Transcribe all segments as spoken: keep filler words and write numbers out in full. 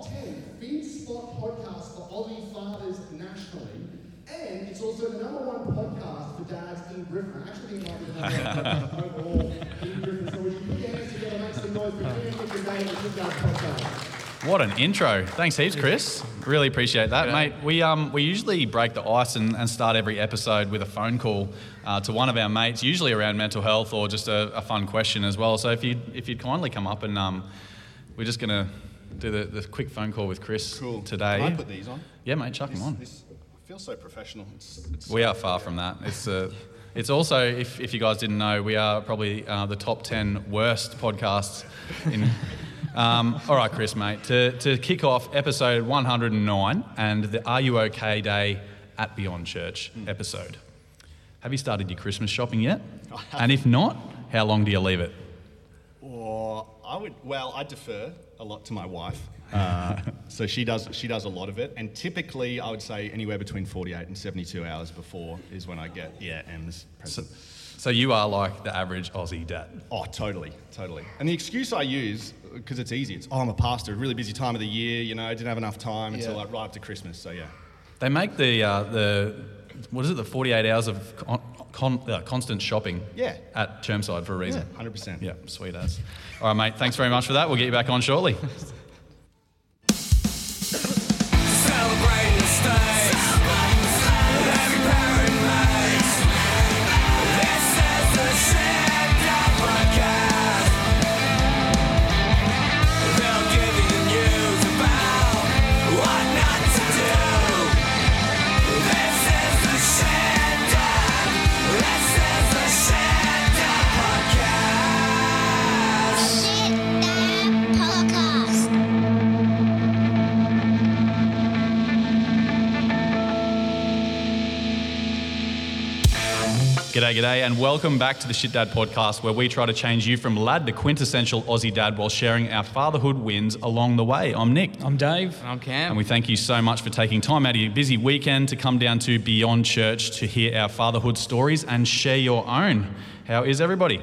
top ten FeedSpot podcast for Aussie fathers nationally, and it's also the number one podcast for dads in Griffin. Actually, it might be the number one podcast overall in Griffin. So would you put your hands together and make some noise for King Henry the Eighth and King Charles podcast? What an intro. Thanks heaps, Chris. Really appreciate that, yeah. mate. We um we usually break the ice and, and start every episode with a phone call uh, to one of our mates, usually around mental health or just a, a fun question as well. So if you'd, if you'd kindly come up and um, we're just going to do the, the quick phone call with Chris cool. today. Can I put these on? Yeah, mate, chuck this, them on. This, I feel so professional. It's, it's we are far yeah. from that. It's uh, It's also, if, if you guys didn't know, we are probably uh, the top ten worst podcasts in... Um, all right, Chris, mate, to, to kick off episode one hundred nine and the Are You OK Day at Beyond Church mm. episode. Have you started your Christmas shopping yet? And if not, how long do you leave it? Or I would, well, I defer a lot to my wife. Uh, so she does she does a lot of it. And typically, I would say anywhere between forty-eight and seventy-two hours before is when I get, yeah, M's present. So, So you are like the average Aussie dad. Oh, totally, totally. And the excuse I use, because it's easy, it's, oh, I'm a pastor, really busy time of the year, you know, I didn't have enough time until yeah. like right up to Christmas, so yeah. They make the, uh, the what is it, the forty-eight hours of con- con- uh, constant shopping yeah. at Chermside for a reason. Yeah, one hundred percent. Yeah, sweet ass. All right, mate, thanks very much for that. We'll get you back on shortly. Celebrating stay. G'day, g'day, and welcome back to the Shit Dad podcast, where we try to change you from lad to quintessential Aussie dad while sharing our fatherhood wins along the way. I'm Nick. I'm Dave. And I'm Cam. And we thank you so much for taking time out of your busy weekend to come down to Beyond Church to hear our fatherhood stories and share your own. How is everybody?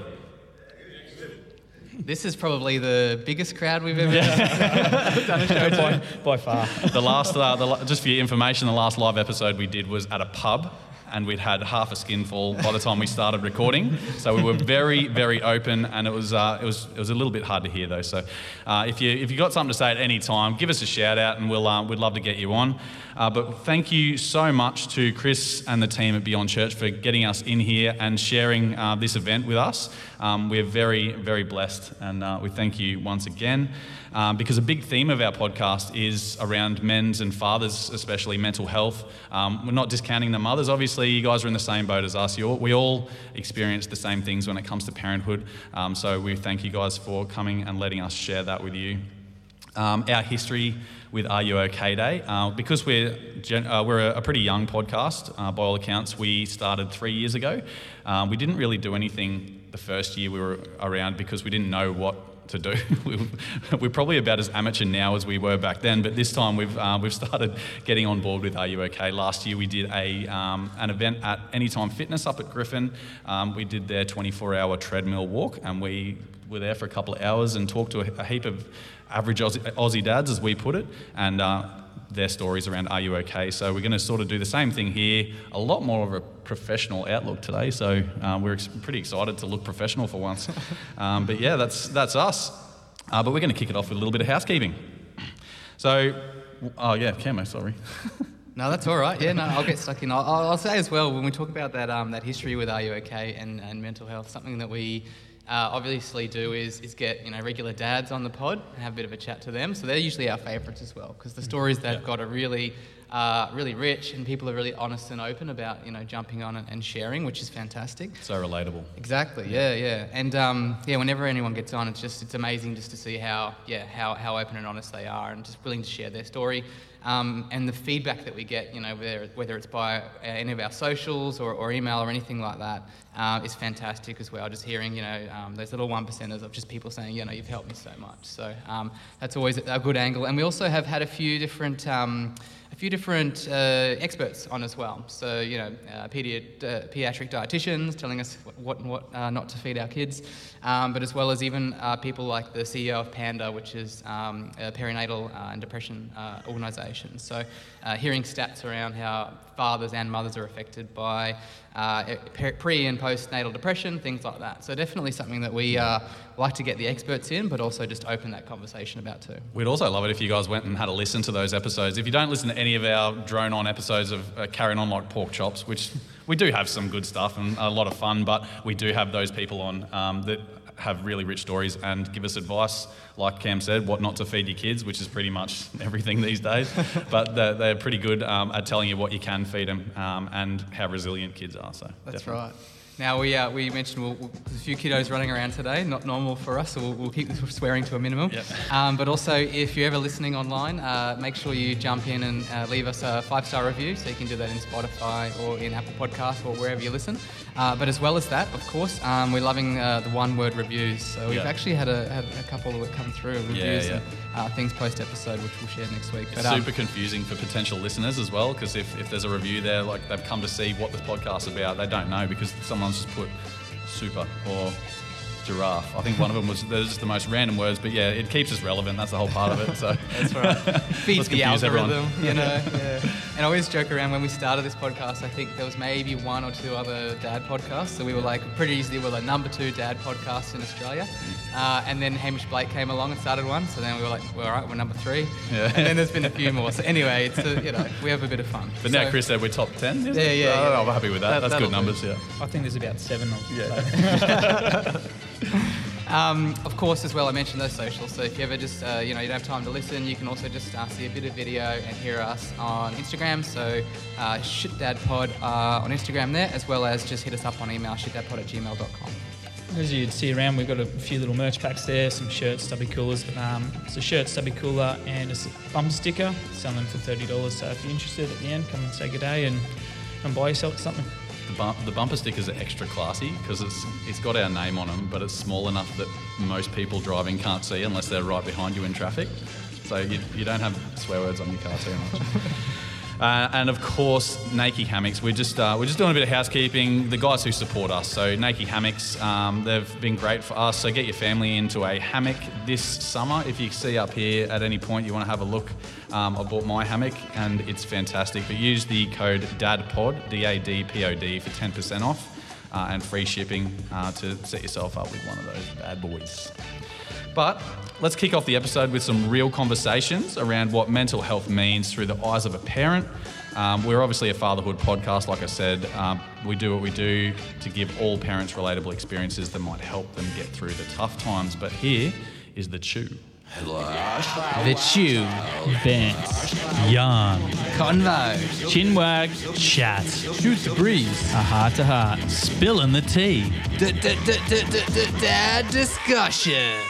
This is probably the biggest crowd we've ever yeah. done a show by, by far. The last, uh, the, just for your information, the last live episode we did was at a pub, and we'd had half a skinful by the time we started recording. So we were very, very open, and it was uh, it was it was a little bit hard to hear though. So uh, if you if you got something to say at any time, give us a shout out, and we'll uh, we'd love to get you on. Uh, but thank you so much to Chris and the team at Beyond Church for getting us in here and sharing uh, this event with us. Um, we're very, very blessed, and uh, we thank you once again. Um, because a big theme of our podcast is around men's and fathers, especially mental health. Um, we're not discounting the mothers. Obviously, you guys are in the same boat as us. You all, we all experience the same things when it comes to parenthood. Um, so we thank you guys for coming and letting us share that with you. Um, our history with Are You OK Day, uh, because we're gen- uh, we're a pretty young podcast, uh, by all accounts, we started three years ago. Uh, we didn't really do anything the first year we were around because we didn't know what to do. We're probably about as amateur now as we were back then, but this time we've uh, we've started getting on board with Are You OK? Last year we did a um, an event at Anytime Fitness up at Griffin. Um, we did their twenty-four hour treadmill walk, and we were there for a couple of hours and talked to a, a heap of average Aussie, Aussie dads, as we put it, and uh, their stories around Are You OK? So we're going to sort of do the same thing here, a lot more of a professional outlook today, so um, we're ex- pretty excited to look professional for once. Um, but yeah, that's that's us. Uh, but we're going to kick it off with a little bit of housekeeping. So, oh yeah, Camo, sorry. No, that's all right. Yeah, no, I'll get stuck in. I'll, I'll say as well, when we talk about that um, that history with Are You OK? and, and mental health, something that we Uh, obviously do is is get, you know, regular dads on the pod and have a bit of a chat to them. So they're usually our favourites as well, because the stories they've yeah. got are really uh, really rich, and people are really honest and open about, you know, jumping on and sharing, which is fantastic. So relatable. Exactly. Yeah, yeah. And um, yeah, whenever anyone gets on, it's just it's amazing just to see how yeah how how open and honest they are, and just willing to share their story. Um, and the feedback that we get, you know, whether, whether it's by any of our socials or, or email or anything like that, uh, is fantastic as well. Just hearing, you know, um, those little one percenters of just people saying, you know, you've helped me so much. So um, that's always a good angle. And we also have had a few different... Um, few different uh, experts on as well. So, you know, uh, pedi- uh, pediatric dietitians telling us what and what uh, not to feed our kids, um, but as well as even uh, people like the C E O of PANDA, which is um, a perinatal uh, and depression uh, organisation. So uh, hearing stats around how fathers and mothers are affected by uh, pre- and postnatal depression, things like that. So definitely something that we uh, like to get the experts in, but also just open that conversation about too. We'd also love it if you guys went and had a listen to those episodes. If you don't listen to any of our drone-on episodes of uh, Carrying On Like Pork Chops, which we do have some good stuff and a lot of fun, but we do have those people on um, that have really rich stories and give us advice, like Cam said, what not to feed your kids, which is pretty much everything these days. But they're, they're pretty good um, at telling you what you can feed them um, and how resilient kids are. So that's definitely. Right. Now, we uh, we mentioned we'll, we'll, there's a few kiddos running around today, not normal for us, so we'll, we'll keep the swearing to a minimum. Yep. Um, but also, if you're ever listening online, uh, make sure you jump in and uh, leave us a five-star review, so you can do that in Spotify or in Apple Podcasts or wherever you listen. Uh, but as well as that, of course, um, we're loving uh, the one-word reviews. So we've yep. actually had a, had a couple that come through, reviews yeah, yeah. and uh, things post-episode, which we'll share next week. But, it's super um, confusing for potential listeners as well, because if, if there's a review there, like they've come to see what this podcast's about, they don't know, because someone just put super or giraffe. I think one of them was, those are just the most random words, but yeah, it keeps us relevant. That's the whole part of it. So that's right. Feeds the algorithm, everyone. You know. Yeah. And I always joke around, when we started this podcast, I think there was maybe one or two other dad podcasts. So we were like, pretty easily, we were the number two dad podcast in Australia. Uh, and then Hamish Blake came along and started one. So then we were like, well, all right, we're number three. Yeah. And then there's been a few more. So anyway, it's a, you know, we have a bit of fun. But so, now Chris said we're top ten. Yeah, yeah, yeah. Oh, I'm happy with that. that That's good numbers, do. yeah. I think there's about seven of them. Yeah. Um, of course, as well, I mentioned those socials, so if you ever just, uh, you know, you don't have time to listen, you can also just uh, see a bit of video and hear us on Instagram, so uh, shitdadpod uh, on Instagram there, as well as just hit us up on email, shitdadpod at gmail dot com. As you'd see around, we've got a few little merch packs there, some shirts, stubby coolers, but um, it's a shirt, stubby cooler, and it's a bum sticker, selling for thirty dollars, so if you're interested at the end, come and say good day and, and buy yourself something. The, bump, the bumper stickers are extra classy because it's it's got our name on them, but it's small enough that most people driving can't see unless they're right behind you in traffic. So you, you don't have swear words on your car too much. Uh, and of course, Nakie Hammocks. We're just uh, we're just doing a bit of housekeeping. The guys who support us, so Nakie Hammocks, um, they've been great for us. So get your family into a hammock this summer. If you see up here at any point, you want to have a look. Um, I bought my hammock and it's fantastic. But use the code DADPOD, D A D P O D, for ten percent off uh, and free shipping uh, to set yourself up with one of those bad boys. But let's kick off the episode with some real conversations around what mental health means through the eyes of a parent. Um, we're obviously a fatherhood podcast, like I said. Um, we do what we do to give all parents relatable experiences that might help them get through the tough times. But here is the chew. Hello. The chew. Bends. Yarn. Convo. Chin wag. Chat. Shoot the breeze. A heart to heart. Spilling the tea. Dad discussion.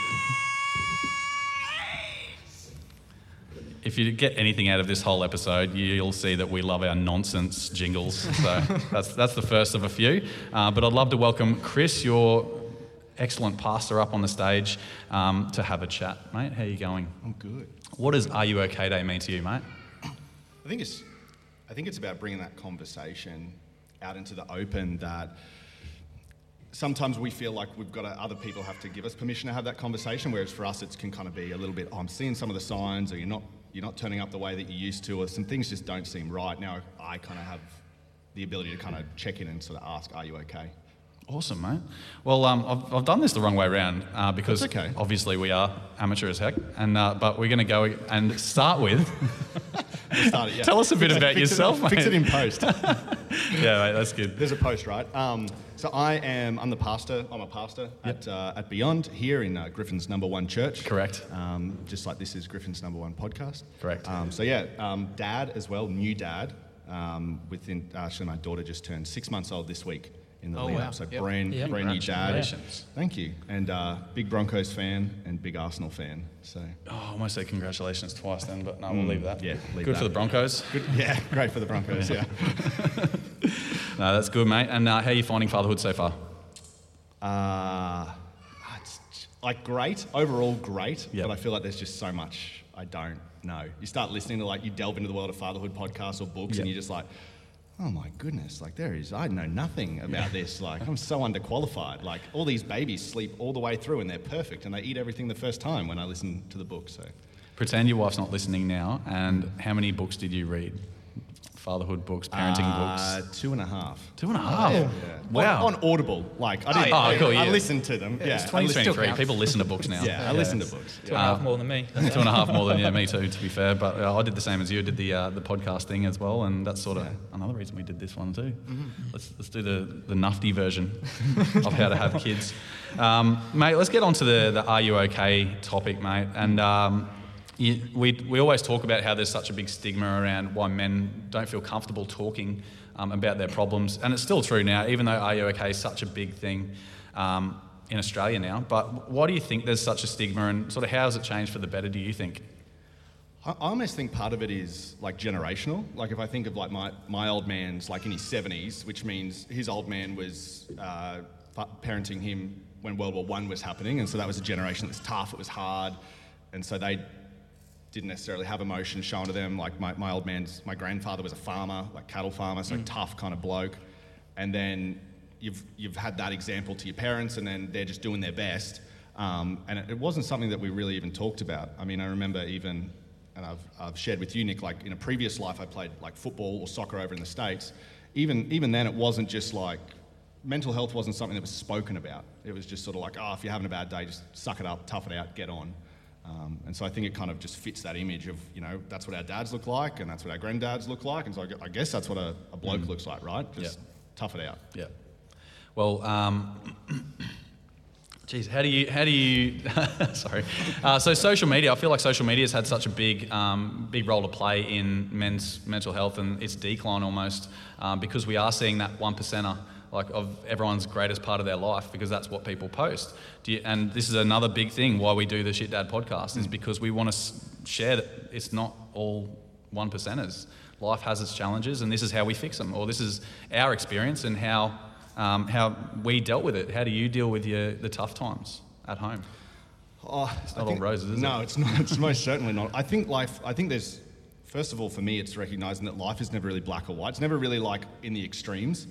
If you get anything out of this whole episode, you'll see that we love our nonsense jingles. So that's that's the first of a few. Uh, but I'd love to welcome Chris, your excellent pastor, up on the stage um, to have a chat, mate. How are you going? I'm good. What does Are You OK Day mean to you, mate? I think it's I think it's about bringing that conversation out into the open that sometimes we feel like we've got to, other people have to give us permission to have that conversation, whereas for us it can kind of be a little bit, oh, I'm seeing some of the signs, or you're not you're not turning up the way that you used to, or some things just don't seem right. Now I kind of have the ability to kind of check in and sort of ask, are you okay? Awesome, mate. Well, um, I've, I've done this the wrong way around uh, because okay. obviously we are amateur as heck, and uh, but we're going to go and start with... we'll start it, yeah. Tell us a bit about fix yourself, it, mate. Fix it in post. Yeah, mate, that's good. There's a post, right? Um, so I am, I'm the pastor, I'm a pastor yep. at uh, at Beyond here in uh, Griffin's number one church. Correct. Um, just like this is Griffin's number one podcast. Correct. Um, so yeah, um, dad as well, new dad. Um, within actually my daughter just turned six months old this week in the oh, lead-up. Wow. So yep. brand, yep. brand new dad. Thank you. And uh, big Broncos fan and big Arsenal fan. So. Oh, I almost said congratulations twice then, but no, mm, we'll leave that. Yeah, leave Good that. for the Broncos. Good, yeah, great for the Broncos, yeah. No, that's good, mate. And uh, how are you finding fatherhood so far? Uh, it's like great, overall great, yep. but I feel like there's just so much I don't know. You start listening to, like, you delve into the world of fatherhood podcasts or books, yep. and you're just like, oh my goodness, like, there is, I know nothing about this. Like, I'm so underqualified. Like, all these babies sleep all the way through and they're perfect and they eat everything the first time when I listen to the book, so. Pretend your wife's not listening now, and how many books did you read? Fatherhood books, parenting uh, books? Two and a half. Two and a half? Yeah. Yeah. Wow. On, on Audible. Like, I didn't, oh, I, cool, yeah. I listened to them. Yeah, yeah. It's twenty twenty-three. People listen to books now. yeah, I yeah. listen to books. Two and a half more than me. Two and a half more than, yeah, me too, to be fair. But uh, I did the same as you. I did the uh, the podcast thing as well, and that's sort of yeah. another reason we did this one too. Mm-hmm. Let's let's do the, the Nufty version of how to have kids. Um, mate, let's get on to the, the Are You OK topic, mate. And... Um, You, we we always talk about how there's such a big stigma around why men don't feel comfortable talking um, about their problems, and it's still true now, even though Are You OK is such a big thing um, in Australia now. But why do you think there's such a stigma, and sort of how has it changed for the better, do you think? I, I almost think part of it is, like, generational. Like, if I think of, like, my, my old man's, like, in his seventies, which means his old man was uh, parenting him when World War One was happening, and so that was a generation that was tough, it was hard, and so they... didn't necessarily have emotion shown to them. Like my, my old man's, my grandfather was a farmer, like cattle farmer, so mm. tough kind of bloke. And then you've you've had that example to your parents, and then they're just doing their best. Um, and it, it wasn't something that we really even talked about. I mean, I remember even, and I've I've shared with you, Nick, like in a previous life I played like football or soccer over in the States. Even even then it wasn't just like, mental health wasn't something that was spoken about. It was just sort of like, oh, if you're having a bad day, just suck it up, tough it out, get on. Um, and so I think it kind of just fits that image of, you know, that's what our dads look like and that's what our granddads look like. And so I guess that's what a, a bloke mm. looks like, right? Just yeah. tough it out. Yeah. Well, um, geez, how do you, how do you, sorry. Uh, so social media, I feel like social media has had such a big, um, big role to play in men's mental health and its decline almost, um, because we are seeing that one percenter. Like of everyone's greatest part of their life, because that's what people post. Do you, and this is another big thing why we do the Shit Dad podcast, mm. is because we want to share that it's not all one percenters. Life has its challenges, and this is how we fix them, or this is our experience and how um, how we dealt with it. How do you deal with your the tough times at home? Oh, it's not I all think, roses, is no, it? No, it's not. It's most certainly not. I think life. I think there's. First of all, for me, it's recognising that life is never really black or white. It's never really like in the extremes.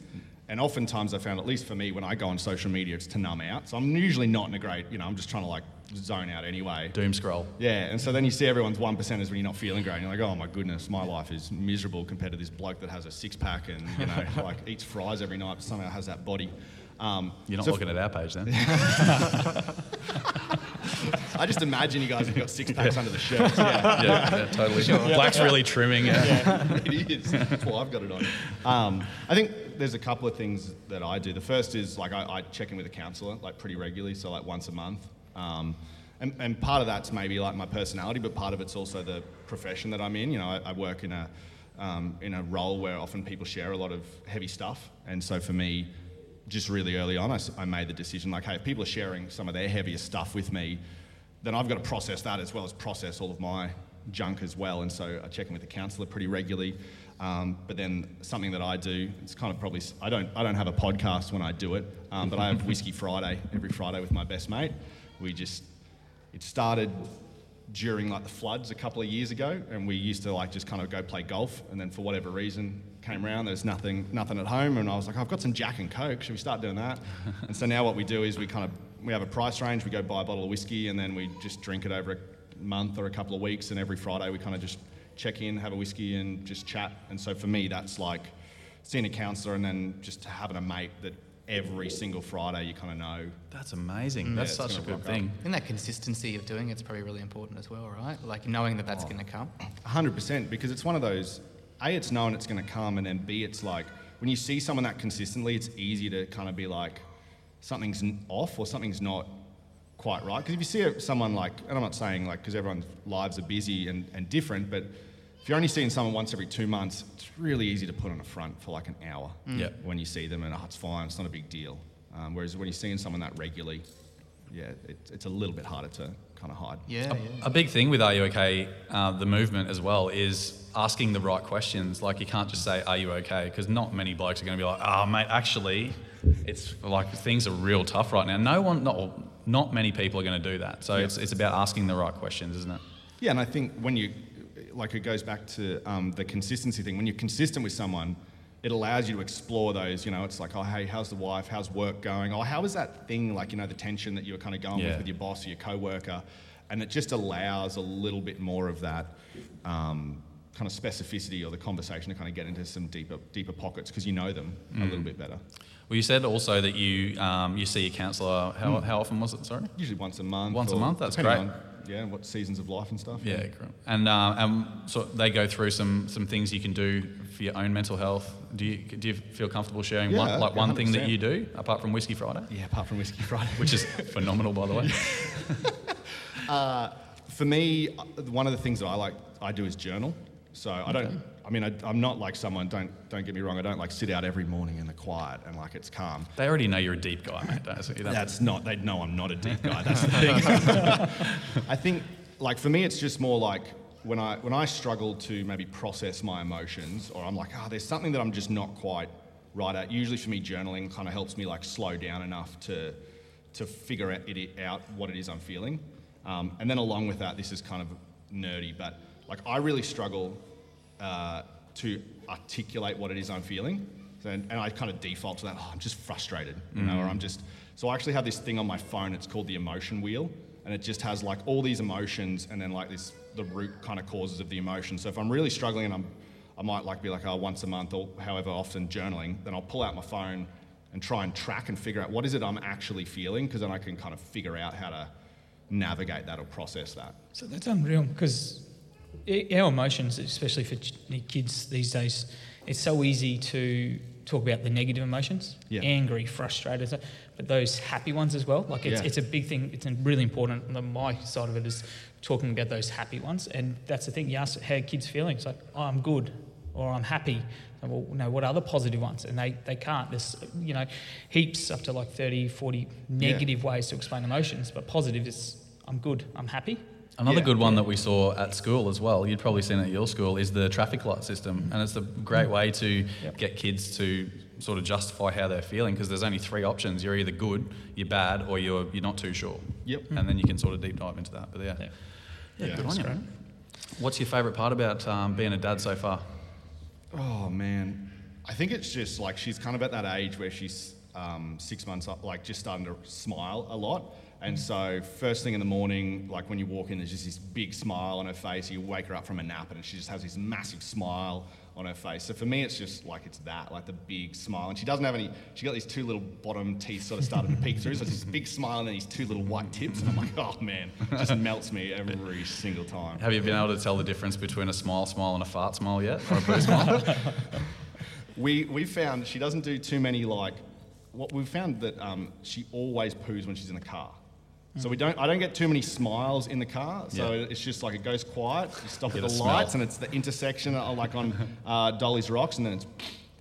And oftentimes I found, at least for me, when I go on social media, it's to numb out. So I'm usually not in a great, you know, I'm just trying to like zone out anyway. Doom scroll. Yeah, and so then you see everyone's one percenters when you're not feeling great. And you're like, oh my goodness, my life is miserable compared to this bloke that has a six pack and, you know, like eats fries every night, but somehow has that body. Um, you're not so looking f- at our page then. I just imagine you guys have got six packs yeah. under the shirts. Yeah, yeah, yeah totally. Sure. Black's really trimming. Yeah. yeah, it is. Well, I've got it on. Um, I think there's a couple of things that I do. The first is like I, I check in with a counsellor like pretty regularly, so like once a month. Um, and, and part of that's maybe like my personality, but part of it's also the profession that I'm in. You know, I, I work in a um, in a role where often people share a lot of heavy stuff, and so for me, just really early on, I, I made the decision like, hey, if people are sharing some of their heaviest stuff with me, then I've got to process that as well as process all of my junk as well. And so I check in with the counsellor pretty regularly. Um, but then something that I do, it's kind of probably, I don't I don't have a podcast when I do it, um, but I have Whiskey Friday every Friday with my best mate. We just, it started during like the floods a couple of years ago, and we used to like just kind of go play golf, and then for whatever reason came around, there's nothing nothing at home, and I was like, I've got some Jack and Coke, should we start doing that? And so now what we do is we kind of, we have a price range, we go buy a bottle of whiskey, and then we just drink it over a month or a couple of weeks, and every Friday we kind of just check in, have a whiskey, and just chat. And so for me, that's like seeing a counsellor, and then just having a mate that every single Friday you kind of know. That's amazing. Mm. That's yeah, such a good thing. Up. And that consistency of doing it's probably really important as well, right? Like knowing that that's oh, going to come. one hundred percent, because it's one of those, A, it's knowing it's going to come, and then B, it's like when you see someone that consistently, it's easy to kind of be like something's off or something's not quite right. Because if you see someone like, and I'm not saying like because everyone's lives are busy and, and different, but if you're only seeing someone once every two months, it's really easy to put on a front for like an hour mm. yeah. when you see them, and oh, it's fine, it's not a big deal. Um, whereas when you're seeing someone that regularly, yeah, it, it's a little bit harder to kind of hide. Yeah, a, yeah. a big thing with Are You OK, uh, the movement as well, is asking the right questions. Like you can't just say, are you OK? Because not many blokes are going to be like, oh, mate, actually, it's like things are real tough right now. No one, not, not many people are going to do that. So yeah. it's it's about asking the right questions, isn't it? Yeah, and I think when you, like it goes back to um, the consistency thing. When you're consistent with someone, it allows you to explore those, you know, it's like, oh, hey, how's the wife? How's work going? Oh, how is that thing, like, you know, the tension that you were kind of going yeah. with with your boss or your coworker? And it just allows a little bit more of that um, kind of specificity or the conversation to kind of get into some deeper deeper pockets because you know them mm. a little bit better. Well, you said also that you um, you see a counsellor, how, mm. how often was it, sorry? Usually once a month. Once a month, that's great. On, yeah, what seasons of life and stuff. Yeah, yeah. Great. And, uh, and so they go through some, some things you can do for your own mental health. Do you do you feel comfortable sharing yeah, one, like one one hundred percent thing that you do, apart from Whiskey Friday? Yeah, apart from Whiskey Friday. Which is phenomenal, by the way. Uh, for me, one of the things that I like, I do is journal. So I don't, okay. I mean, I, I'm not like someone, don't don't get me wrong, I don't like sit out every morning in the quiet and like it's calm. They already know you're a deep guy, mate. Don't they? That's not, they know I'm not a deep guy, that's the thing. I think, like for me, it's just more like when I when I struggle to maybe process my emotions or I'm like, oh, there's something that I'm just not quite right at. Usually for me, journaling kind of helps me like slow down enough to, to figure it out what it is I'm feeling. Um, and then along with that, this is kind of nerdy, but like I really struggle uh, to articulate what it is I'm feeling. So, and, and I kind of default to that, oh, I'm just frustrated, you mm-hmm. know, or I'm just, so I actually have this thing on my phone, it's called the Emotion Wheel, and it just has like all these emotions and then like this, the root kind of causes of the emotion. So if I'm really struggling and I'm, I might like be like, oh, once a month or however often journaling, then I'll pull out my phone and try and track and figure out what is it I'm actually feeling, because then I can kind of figure out how to navigate that or process that. So that's unreal, because our emotions, especially for kids these days, it's so easy to talk about the negative emotions, yeah. angry, frustrated, but those happy ones as well. Like it's, yeah. it's a big thing. It's really important. And my side of it is talking about those happy ones. And that's the thing. You ask how kids feeling. It's like, oh, I'm good or I'm happy. And well, no, what are the positive ones? And they, they can't. There's, you know, heaps up to like thirty, forty negative yeah. ways to explain emotions, but positive is I'm good, I'm happy. Another yeah. good one that we saw at school as well, you'd probably seen it at your school, is the traffic light system. And it's a great way to yep. get kids to sort of justify how they're feeling, because there's only three options. You're either good, you're bad, or you're you're not too sure. Yep. Mm-hmm. And then you can sort of deep dive into that. But yeah, yeah, yeah, yeah good on you, man. What's your favourite part about um, being a dad so far? Oh, man. I think it's just like she's kind of at that age where she's um, six months up, like just starting to smile a lot. And so first thing in the morning, like when you walk in, there's just this big smile on her face. You wake her up from a nap and she just has this massive smile on her face. So for me, it's just like it's that, like the big smile. And she doesn't have any, she got these two little bottom teeth sort of starting to peek through. So it's this big smile and then these two little white tips. And I'm like, oh man, it just melts me every single time. Have you been able to tell the difference between a smile smile and a fart smile yet? Or a poo smile? we, we found she doesn't do too many like, what we found that um, she always poos when she's in the car. So we don't. I don't get too many smiles in the car, so yeah. it's just like it goes quiet. You stop at the lights, smell. And it's the intersection, like on uh, Dolly's Rocks, and then it's.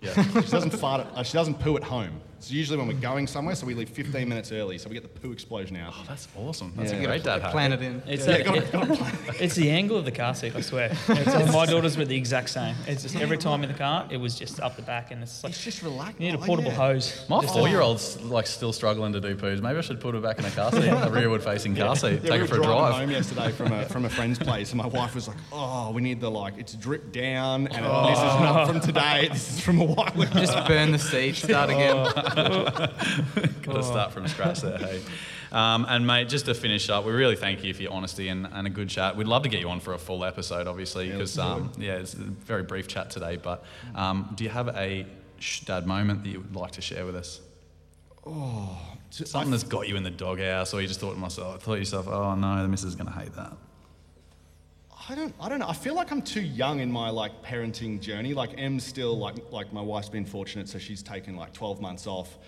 Yeah. She doesn't fart. At, uh, she doesn't poo at home. It's usually when we're going somewhere, so we leave fifteen minutes early, so we get the poo explosion out. Oh, that's awesome. That's yeah. a great dad. Plan it in. It's, yeah, a, got it, got it, got it. It's the angle of the car seat. I swear. It's, my daughters were the exact same. It's just every time in the car, it was just up the back, and it's like it's just relaxed. You need a portable oh, yeah. hose. My four-year-old's like still struggling to do poos. Maybe I should put her back in a car seat, a rearward-facing car yeah. seat. Yeah, Take we her for a drive. Home yesterday from a from a friend's place, and my wife was like, "Oh, we need the like it's dripped down, and oh. this is not from today. This is from a while ago." Just burn the seat. Start again. Oh. Gotta start from scratch there, hey. Um, and mate, just to finish up, we really thank you for your honesty and, and a good chat. We'd love to get you on for a full episode, obviously, because yeah, um, yeah, it's a very brief chat today. But um, do you have a sh- dad moment that you would like to share with us? Oh, just, something that's got you in the doghouse, or you just thought to myself, thought to yourself, oh no, the missus is gonna hate that. I don't, I don't know. I feel like I'm too young in my like parenting journey. Like Em's still like, like my wife's been fortunate, so she's taken like twelve months off,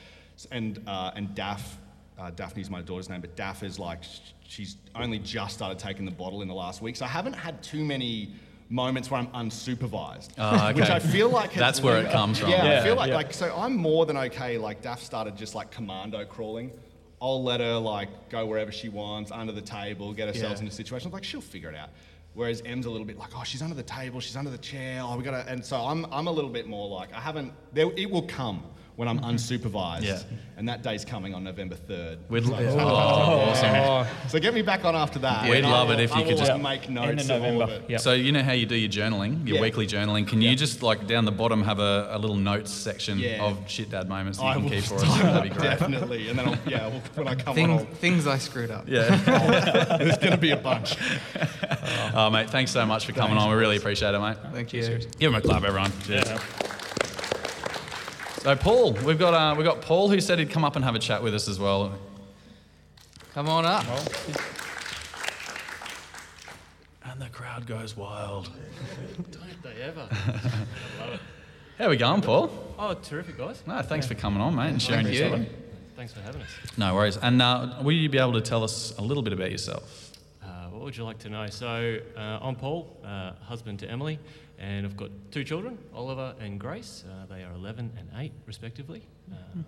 and uh, and Daph, uh, Daphne's my daughter's name, but Daph is like she's only just started taking the bottle in the last week, so I haven't had too many moments where I'm unsupervised, uh, okay. which I feel like that's where it comes from. Yeah, yeah I feel like yeah. like so I'm more than okay. Like Daph started just like commando crawling. I'll let her like go wherever she wants, under the table, get herself yeah. into situations like she'll figure it out. Whereas Em's a little bit like, oh, she's under the table, she's under the chair, oh, we gotta, and so I'm I'm a little bit more like, I haven't, there, it will come. when I'm unsupervised. Yeah. And that day's coming on November third. We'd so, yeah. oh, yeah. so get me back on after that. We'd love it if you could just yeah. make notes of November. All of it. Yep. So you know how you do your journaling, your yeah. weekly journaling. Can yeah. you just like down the bottom have a, a little notes section yeah. of shit dad moments that I you can keep for us? That'd be great. Definitely. And then I'll, yeah, when I come Thing, on. I'll... Things I screwed up. Yeah. oh, there's going to be a bunch. Oh, oh, mate, thanks so much for coming thanks. on. We really appreciate it, mate. Thank you. Cheers. Give him a clap, everyone. Cheers. Yeah. So Paul, we've got uh, we've got Paul who said he'd come up and have a chat with us as well. Come on up. Well, and the crowd goes wild. Don't they ever? I love it. How we going, Paul? Oh, terrific, guys. No, thanks yeah. for coming on, mate, and sharing your time. Thanks for having us. No worries. And uh, will you be able to tell us a little bit about yourself? Uh, what would you like to know? So uh, I'm Paul, uh, husband to Emily. And I've got two children, Oliver and Grace. Uh, they are eleven and eight, respectively. Um,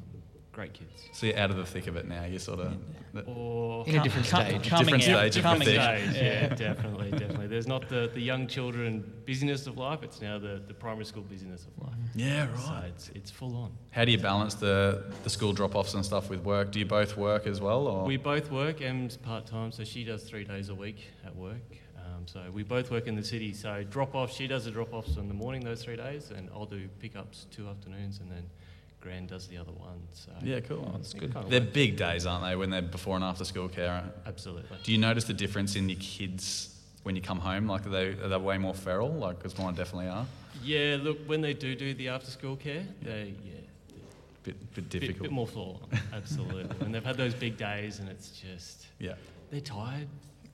great kids. So you're out of the thick of it now. You're sort of... Yeah. Or in a different stage. Different stage of the thick. Yeah, definitely, definitely. There's not the, the young children busyness of life. It's now the, the primary school busyness of life. Yeah, right. So it's, it's full on. How do you balance the, the school drop-offs and stuff with work? Do you both work as well? Or? We both work. Em's part-time, so she does three days a week at work. So we both work in the city, so drop-off, she does the drop-offs in the morning those three days, and I'll do pick-ups two afternoons, and then Gran does the other one. So yeah, cool. Oh, that's good. Kind of they're works. Big days, aren't they, when they're before and after school care? Absolutely. Do you notice the difference in your kids when you come home? Like, are they, are they way more feral? Like, because mine definitely are. Yeah, look, when they do do the after-school care, yeah. they, yeah. Bit, bit difficult. Bit, bit more full, absolutely. And they've had those big days, and it's just... Yeah. They're tired.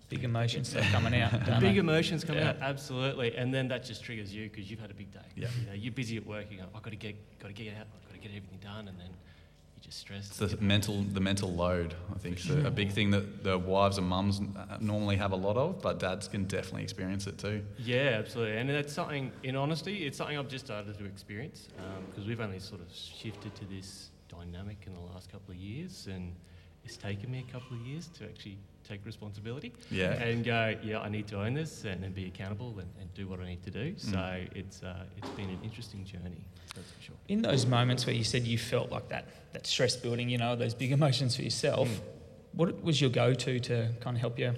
Big emotions are coming out. Big emotions coming yeah. out, absolutely. And then that just triggers you because you've had a big day. Yeah. You know, you're busy at work. You go, I've got to get, got to get out. I've got to get everything done, and then you're just stressed. It's the mental, the mental load. I think sure. so a big thing that the wives and mums normally have a lot of, but dads can definitely experience it too. Yeah, absolutely. And that's something. In honesty, it's something I've just started to experience because um, we've only sort of shifted to this dynamic in the last couple of years, and it's taken me a couple of years to actually take responsibility yeah. and go, yeah, I need to own this and, and be accountable and, and do what I need to do. Mm. So it's uh, it's been an interesting journey, that's for sure. In those moments where you said you felt like that, that stress building, you know, those big emotions for yourself, mm. what was your go-to to kind of help you?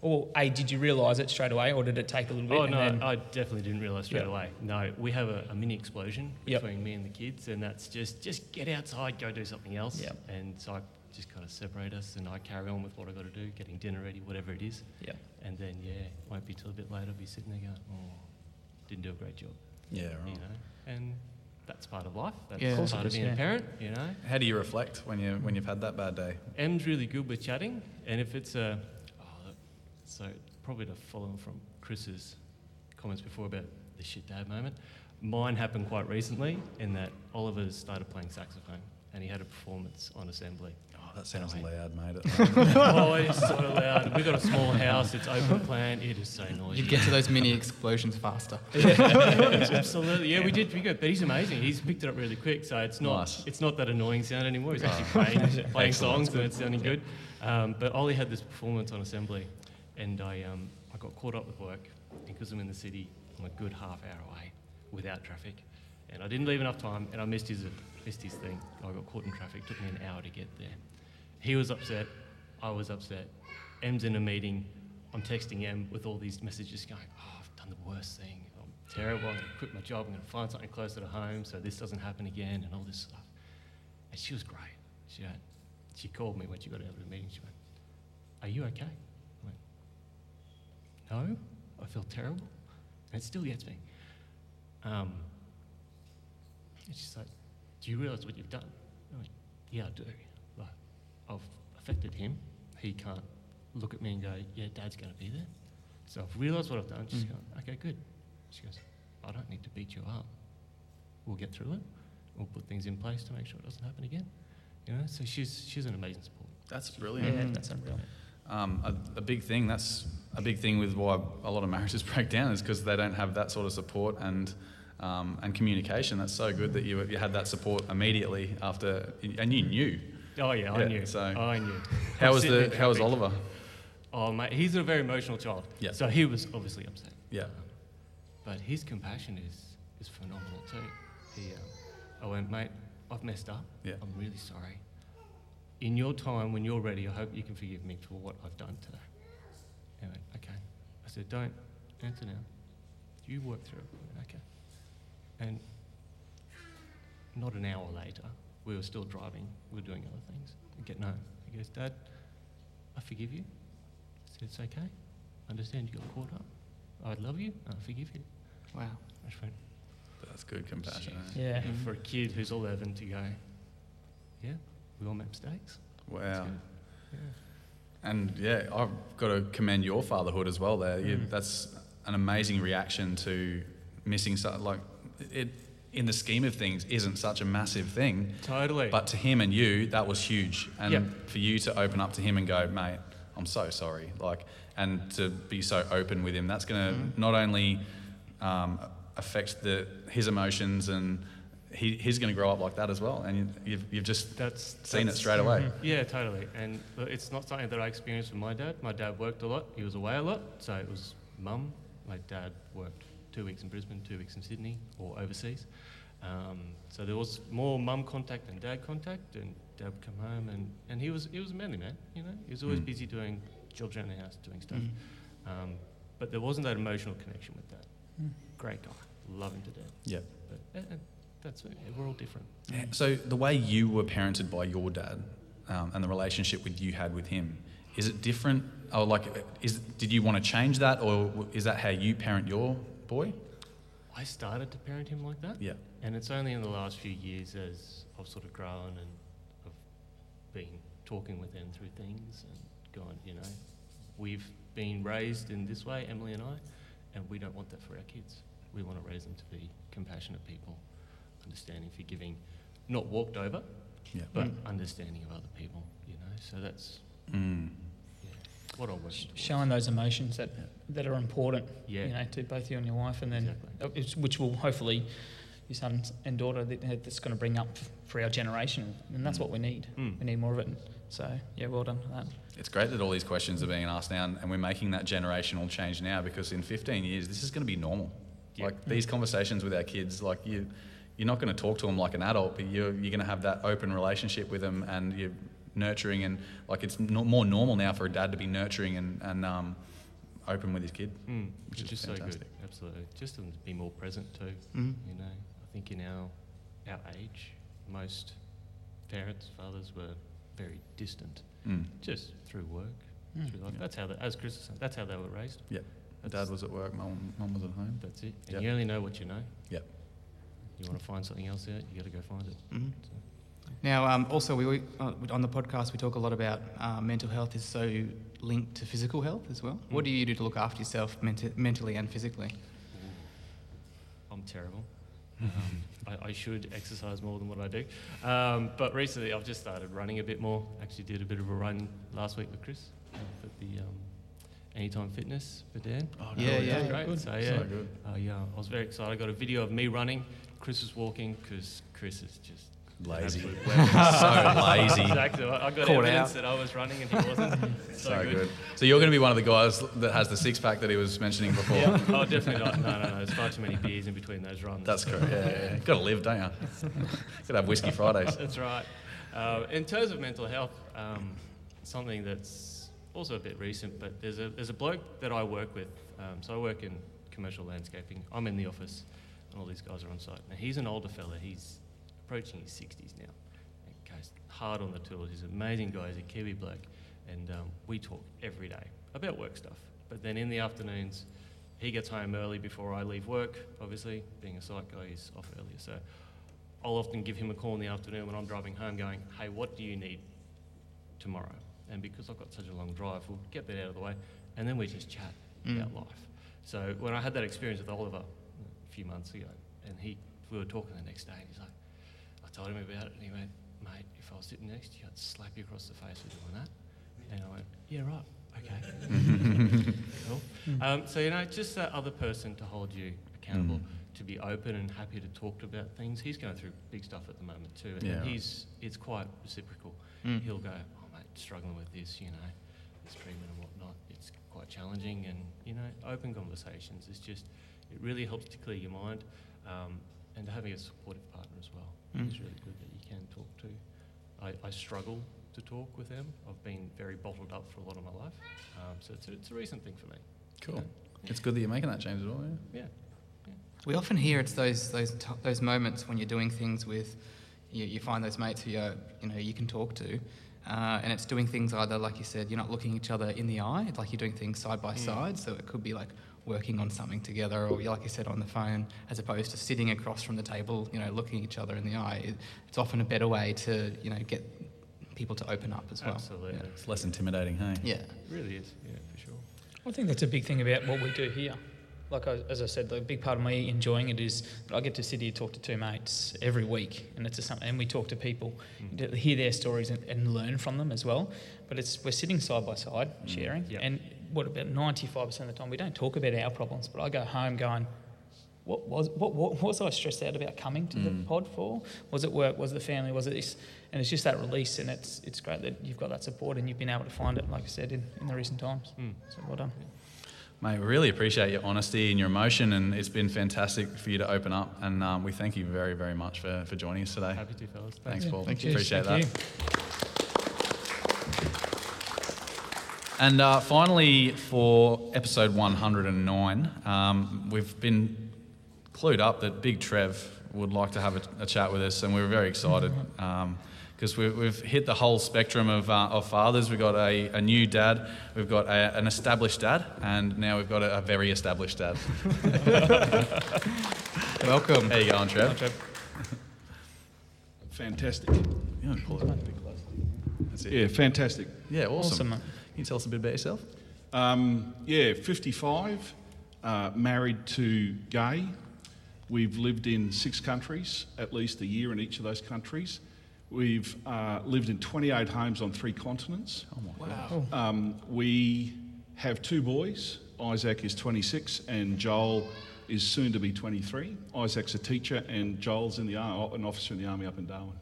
Or A, did you realise it straight away or did it take a little bit? Oh, and no, then... I definitely didn't realise straight yep. away. No, we have a, a mini explosion between yep. me and the kids, and that's just, just get outside, go do something else. Yep. And so I... just kind of separate us, and I carry on with what I've got to do, getting dinner ready, whatever it is. Yeah. And then, yeah, it won't be till a bit later, I'll be sitting there going, oh, didn't do a great job. Yeah, right. You know? And that's part of life. That's yeah, part of being yeah. a parent, you know. How do you reflect when, you, when you've had that bad day? Em's really good with chatting, and if it's a... Oh, so probably to follow from Chris's comments before about the shit dad moment, mine happened quite recently in that Oliver started playing saxophone, and he had a performance on assembly. That sounds anyway. loud, mate. Oh, it's so loud. We've got a small house. It's open plan. It is so noisy. You get to those mini explosions faster. Yeah. Absolutely. Yeah, yeah, we did. We got, but he's amazing. He's picked it up really quick, so it's not nice. It's not that annoying sound anymore. He's actually playing, playing songs, and it's sounding yeah. good. Um, but Ollie had this performance on assembly, and I um, I got caught up with work because I'm in the city. I'm a good half hour away without traffic, and I didn't leave enough time, and I missed his missed his thing. I got caught in traffic. Took me an hour to get there. He was upset, I was upset. Em's in a meeting, I'm texting Em with all these messages going, oh, I've done the worst thing, I'm terrible, I'm gonna quit my job, I'm gonna find something closer to home so this doesn't happen again and all this stuff. And she was great. She went, she called me when she got out of the meeting, she went, are you okay? I went, no, I feel terrible. And it still gets me. Um, and she's like, do you realize what you've done? I went, yeah, I do. I've affected him. He can't look at me and go, yeah, Dad's going to be there. So I've realised what I've done. She's mm. going, okay, good. She goes, I don't need to beat you up. We'll get through it. We'll put things in place to make sure it doesn't happen again. You know, so she's she's an amazing support. That's brilliant. Yeah, that's unreal. Um, a, a big thing. That's a big thing with why a lot of marriages break down is because they don't have that sort of support and. Um, and communication. That's so good that you you had that support immediately after, and you knew. Oh yeah, yeah, I knew. So I knew. How was the How was Oliver? Oh mate, he's a very emotional child. Yeah. So he was obviously upset. Yeah. Um, but his compassion is is phenomenal too. He, um, I went, mate, I've messed up. Yeah. I'm really sorry. In your time, when you're ready, I hope you can forgive me for what I've done today. And I went, okay. I said, don't answer now. You work through it. I went, okay. And not an hour later, we were still driving. We were doing other things. I get no. He goes, Dad, I forgive you. I said, it's okay. I understand you got caught up. I love you. I forgive you. Wow. I just went, that's good compassion. Yeah. Mm-hmm. For a kid who's eleven to go, yeah, we all make mistakes. Wow. Yeah. And yeah, I've got to commend your fatherhood as well there. You, mm. That's an amazing reaction to missing something. Like, it, in the scheme of things, isn't such a massive thing. Totally. But to him and you, that was huge. And yep. for you to open up to him and go, mate, I'm so sorry. Like, and to be so open with him, that's going to mm. not only... Um, affect the his emotions, and he he's going to grow up like that as well. And you've you've just that's, seen that's, it straight away. Yeah, totally. And it's not something that I experienced with my dad. My dad worked a lot. He was away a lot. So it was mum. My dad worked two weeks in Brisbane, two weeks in Sydney, or overseas. Um, so there was more mum contact than dad contact. And dad would come home, and, and he was he was a manly man. You know, he was always mm. busy doing jobs around the house, doing stuff. Mm. Um, but there wasn't that emotional connection with that. Mm. Great guy, love him to death. Yeah, but uh, that's it. We're all different. Yeah. So the way you were parented by your dad, um, and the relationship with you had with him, is it different? Oh, like, is did you want to change that, or is that how you parent your boy? I started to parent him like that. Yeah, and it's only in the last few years as I've sort of grown and I've been talking with him through things and gone, you know, we've been raised in this way, Emily and I. And we don't want that for our kids. We want to raise them to be compassionate people, understanding, forgiving, not walked over, yeah. but mm. understanding of other people, you know. So that's mm. yeah, what I was showing those emotions that yeah. that are important, yeah. you know, to both you and your wife, and then exactly. which will hopefully your son and daughter that's going to bring up for our generation, and that's mm. what we need. Mm. We need more of it. So yeah, well done for that. It's great that all these questions are being asked now, and we're making that generational change now, because in fifteen years, this is going to be normal. Yep. Like, these conversations with our kids, like you, you're not going to talk to them like an adult, but you're you're going to have that open relationship with them, and you're nurturing, and like it's no, more normal now for a dad to be nurturing and and um, open with his kid, mm. which it's is just fantastic. So good. Absolutely, just to be more present too. Mm. You know, I think in our our age, most parents, fathers were very distant, mm. just through work. Mm. Through life. Yeah. That's how, they, as Chris was saying, that's how they were raised. Yeah, dad was at work, mum, mum was at home. That's it. And yep. you only know what you know. Yeah. You want to find something else out, you got to go find it. Mm-hmm. So. Now, um, also, we, we uh, on the podcast we talk a lot about uh, mental health is so linked to physical health as well. Mm. What do you do to look after yourself menti- mentally and physically? Ooh. I'm terrible. Um, I, I should exercise more than what I do. Um, but recently I've just started running a bit more. Actually did a bit of a run last week with Chris at the um, Anytime Fitness for Dan. Oh, no, yeah, yeah, yeah, great. Good. So, yeah, so good. Uh, yeah, I was very excited. I got a video of me running. Chris was walking because Chris is just... lazy. so lazy. Exactly. I got Caught evidence out. that I was running and he wasn't. So, so good. good. So you're going to be one of the guys that has the six-pack that he was mentioning before. Yeah. Oh, definitely not. No, no, no. There's far too many beers in between those runs. That's correct. Yeah, yeah. Got to live, don't you? Got to have whiskey Fridays. That's right. Uh, in terms of mental health, um, something that's also a bit recent, but there's a there's a bloke that I work with. Um, so I work in commercial landscaping. I'm in the office, and all these guys are on site. Now he's an older fella. He's approaching his sixties now. He goes hard on the tools. He's an amazing guy. He's a Kiwi bloke. And um, we talk every day about work stuff. But then in the afternoons, he gets home early before I leave work, obviously. Being a site guy, he's off earlier. So I'll often give him a call in the afternoon when I'm driving home going, hey, what do you need tomorrow? And because I've got such a long drive, we'll get that out of the way. And then we just chat mm. about life. So when I had that experience with Oliver a few months ago, and he we were talking the next day, and he's like, told him about it, and he went, mate, if I was sitting next to you, I'd slap you across the face for doing that. And I went, yeah, right, okay. Cool. Um, so, you know, just that other person to hold you accountable, mm. to be open and happy to talk about things. He's going through big stuff at the moment too, and yeah, he's right. It's quite reciprocal. Mm. He'll go, oh, mate, struggling with this, you know, this treatment and whatnot. It's quite challenging, and, you know, open conversations. It's just, it really helps to clear your mind. Um, and having a supportive partner as well mm. is really good that you can talk to. I, I struggle to talk with them. I've been very bottled up for a lot of my life, um, so it's a, it's a recent thing for me. Cool. Yeah. It's good that you're making that change as well. Yeah. Yeah. yeah. We often hear it's those those t- those moments when you're doing things with, you, you find those mates who you're, you know you can talk to. Uh, and it's doing things either, like you said, you're not looking each other in the eye. It's like you're doing things side by mm. side. So it could be like working on something together, or like you said, on the phone, as opposed to sitting across from the table, you know, looking each other in the eye. It, it's often a better way to, you know, get people to open up as well. Absolutely, yeah. It's less intimidating, hey? Yeah, it really is. Yeah, for sure. I think that's a big thing about what we do here. Like I, as I said, the big part of me enjoying it is that I get to sit here and talk to two mates every week, and it's a, and we talk to people, mm. to hear their stories and, and learn from them as well. But it's we're sitting side by side, mm. sharing, yep. and what about ninety-five percent of the time we don't talk about our problems. But I go home going, what was what, what was I stressed out about coming to mm. the pod for? Was it work? Was it the family? Was it this? And it's just that release, and it's it's great that you've got that support and you've been able to find it, like I said, in, in the recent times. Mm. So well done. Yeah. Mate, we really appreciate your honesty and your emotion, and it's been fantastic for you to open up, and um, we thank you very, very much for, for joining us today. Happy to, fellas. Thanks, yeah. Paul. Thank you. Appreciate thank that. You. And uh, finally, for episode one oh nine, um, we've been clued up that Big Trev would like to have a, a chat with us, and we were very excited because um, we, we've hit the whole spectrum of, uh, of fathers. We've got a, a new dad, we've got a, an established dad, and now we've got a, a very established dad. Welcome. How you going, Trev? Hello, Trev. Fantastic. Yeah, pull it up a bit closer. That's it. Yeah, fantastic. Yeah, awesome. awesome. Can you tell us a bit about yourself? Um, yeah, fifty-five, uh, married to Gay. We've lived in six countries, at least a year in each of those countries. We've uh, lived in twenty-eight homes on three continents. Oh my wow. God. Um, we have two boys. Isaac is twenty-six and Joel is soon to be twenty-three. Isaac's a teacher and Joel's in the ar- an officer in the army up in Darwin.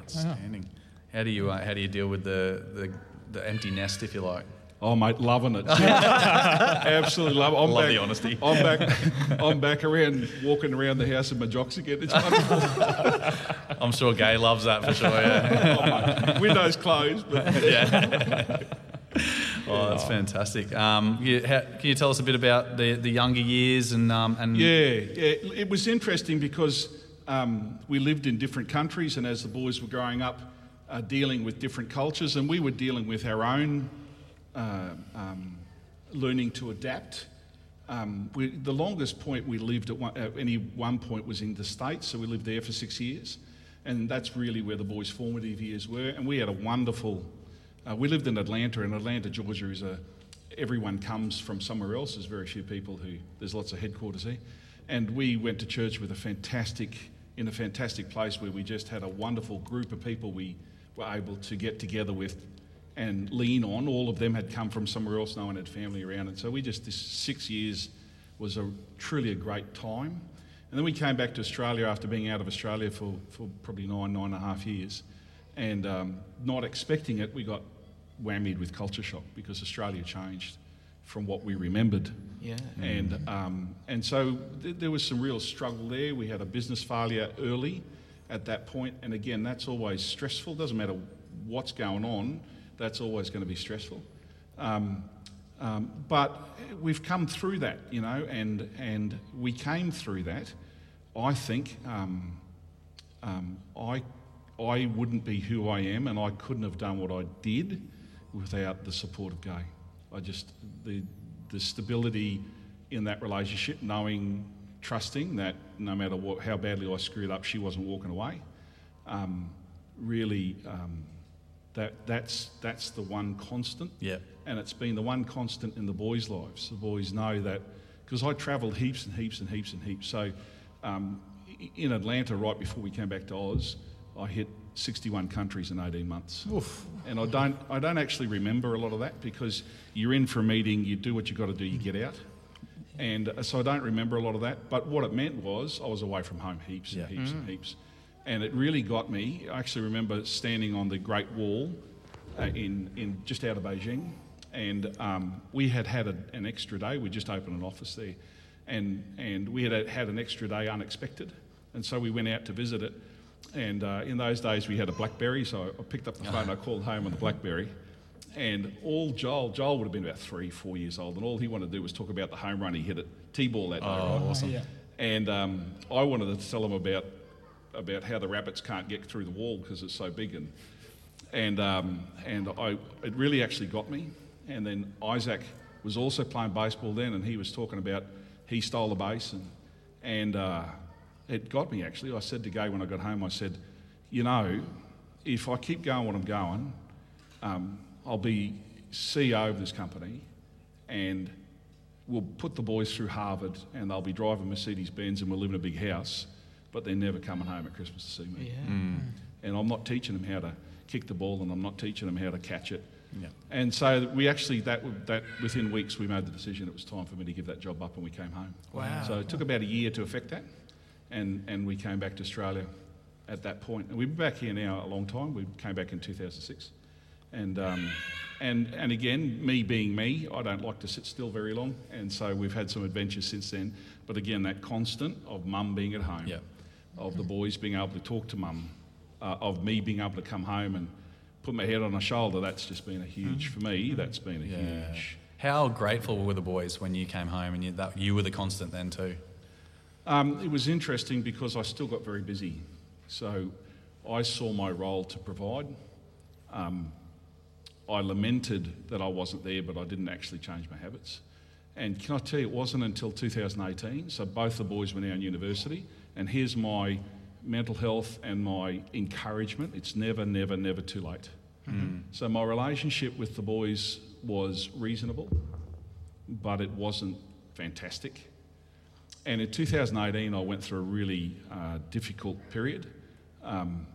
Outstanding. Wow. How do you uh, how do you deal with the, the the empty nest, if you like? Oh mate, loving it. Absolutely love it. I'm love back, the honesty. I'm back I'm back around walking around the house in my jocks again. It's wonderful. I'm sure Gay loves that for sure, yeah. Oh, mate. Windows closed, but yeah. Oh, that's fantastic. Um, you, how, can you tell us a bit about the, the younger years and um and Yeah, yeah. It was interesting because um, we lived in different countries, and as the boys were growing up, uh, dealing with different cultures, and we were dealing with our own Uh, um, learning to adapt. Um, we, the longest point we lived at, one, at any one point was in the States, so we lived there for six years, and that's really where the boys' formative years were. And we had a wonderful. Uh, we lived in Atlanta, and Atlanta, Georgia, is a. Everyone comes from somewhere else. There's very few people who. There's lots of headquarters here, and we went to church with a fantastic in a fantastic place where we just had a wonderful group of people we were able to get together with and lean on. All of them had come from somewhere else, no one had family around, and so we just, this six years was a truly a great time. And then we came back to Australia after being out of Australia for, for probably nine, nine and a half years, and um, not expecting it, we got whammied with culture shock because Australia changed from what we remembered. Yeah. And, um, and so th- there was some real struggle there. We had a business failure early at that point, and again, that's always stressful, doesn't matter what's going on. That's always going to be stressful, um, um, but we've come through that, you know, and and we came through that. I think um, um, I I wouldn't be who I am, and I couldn't have done what I did without the support of Gay. I just the the stability in that relationship, knowing, trusting that no matter what, how badly I screwed up, she wasn't walking away. Um, really. Um, That that's that's the one constant, yeah. And it's been the one constant in the boys' lives. The boys know that because I travelled heaps and heaps and heaps and heaps. So um, in Atlanta, right before we came back to Oz, I hit sixty-one countries in eighteen months. Oof. And I don't I don't actually remember a lot of that because you're in for a meeting, you do what you got to do, you get out, and so I don't remember a lot of that. But what it meant was I was away from home heaps and yeah. heaps mm. and heaps. And it really got me. I actually remember standing on the Great Wall uh, in, in just out of Beijing, and um, we had had a, an extra day. We just opened an office there, and and we had had an extra day unexpected. And so we went out to visit it. And uh, in those days, we had a Blackberry, so I picked up the phone, I called home on the Blackberry. And all Joel, Joel would have been about three, four years old, and all he wanted to do was talk about the home run he hit at T-ball that day. Oh, right? Awesome. Yeah. And um, I wanted to tell him about about how the rabbits can't get through the wall because it's so big. And and um, and I it really actually got me. And then Isaac was also playing baseball then, and he was talking about he stole the base. And, and uh, it got me, actually. I said to Gay when I got home, I said, you know, if I keep going what I'm going, um, I'll be C E O of this company, and we'll put the boys through Harvard, and they'll be driving Mercedes-Benz, and we'll live in a big house, but they're never coming home at Christmas to see me. Yeah. Mm. And I'm not teaching them how to kick the ball, and I'm not teaching them how to catch it. Yeah. And so we actually, that that within weeks, we made the decision it was time for me to give that job up, and we came home. Wow. So it took about a year to affect that, and, and we came back to Australia at that point. And we've been back here now a long time. We came back in two thousand six. And um, and and again, me being me, I don't like to sit still very long, and so we've had some adventures since then. But again, that constant of mum being at home, yeah. of the boys being able to talk to mum, uh, of me being able to come home and put my head on her shoulder, that's just been a huge, mm-hmm. for me, that's been a yeah. huge... How grateful were the boys when you came home and you, that, you were the constant then too? Um, it was interesting because I still got very busy. So I saw my role to provide. Um, I lamented that I wasn't there, but I didn't actually change my habits. And can I tell you, it wasn't until two thousand eighteen, so both the boys were now in university, and here's my mental health and my encouragement. It's never, never, never too late. Mm. So my relationship with the boys was reasonable, but it wasn't fantastic. And in two thousand eighteen, I went through a really uh, difficult period. Um,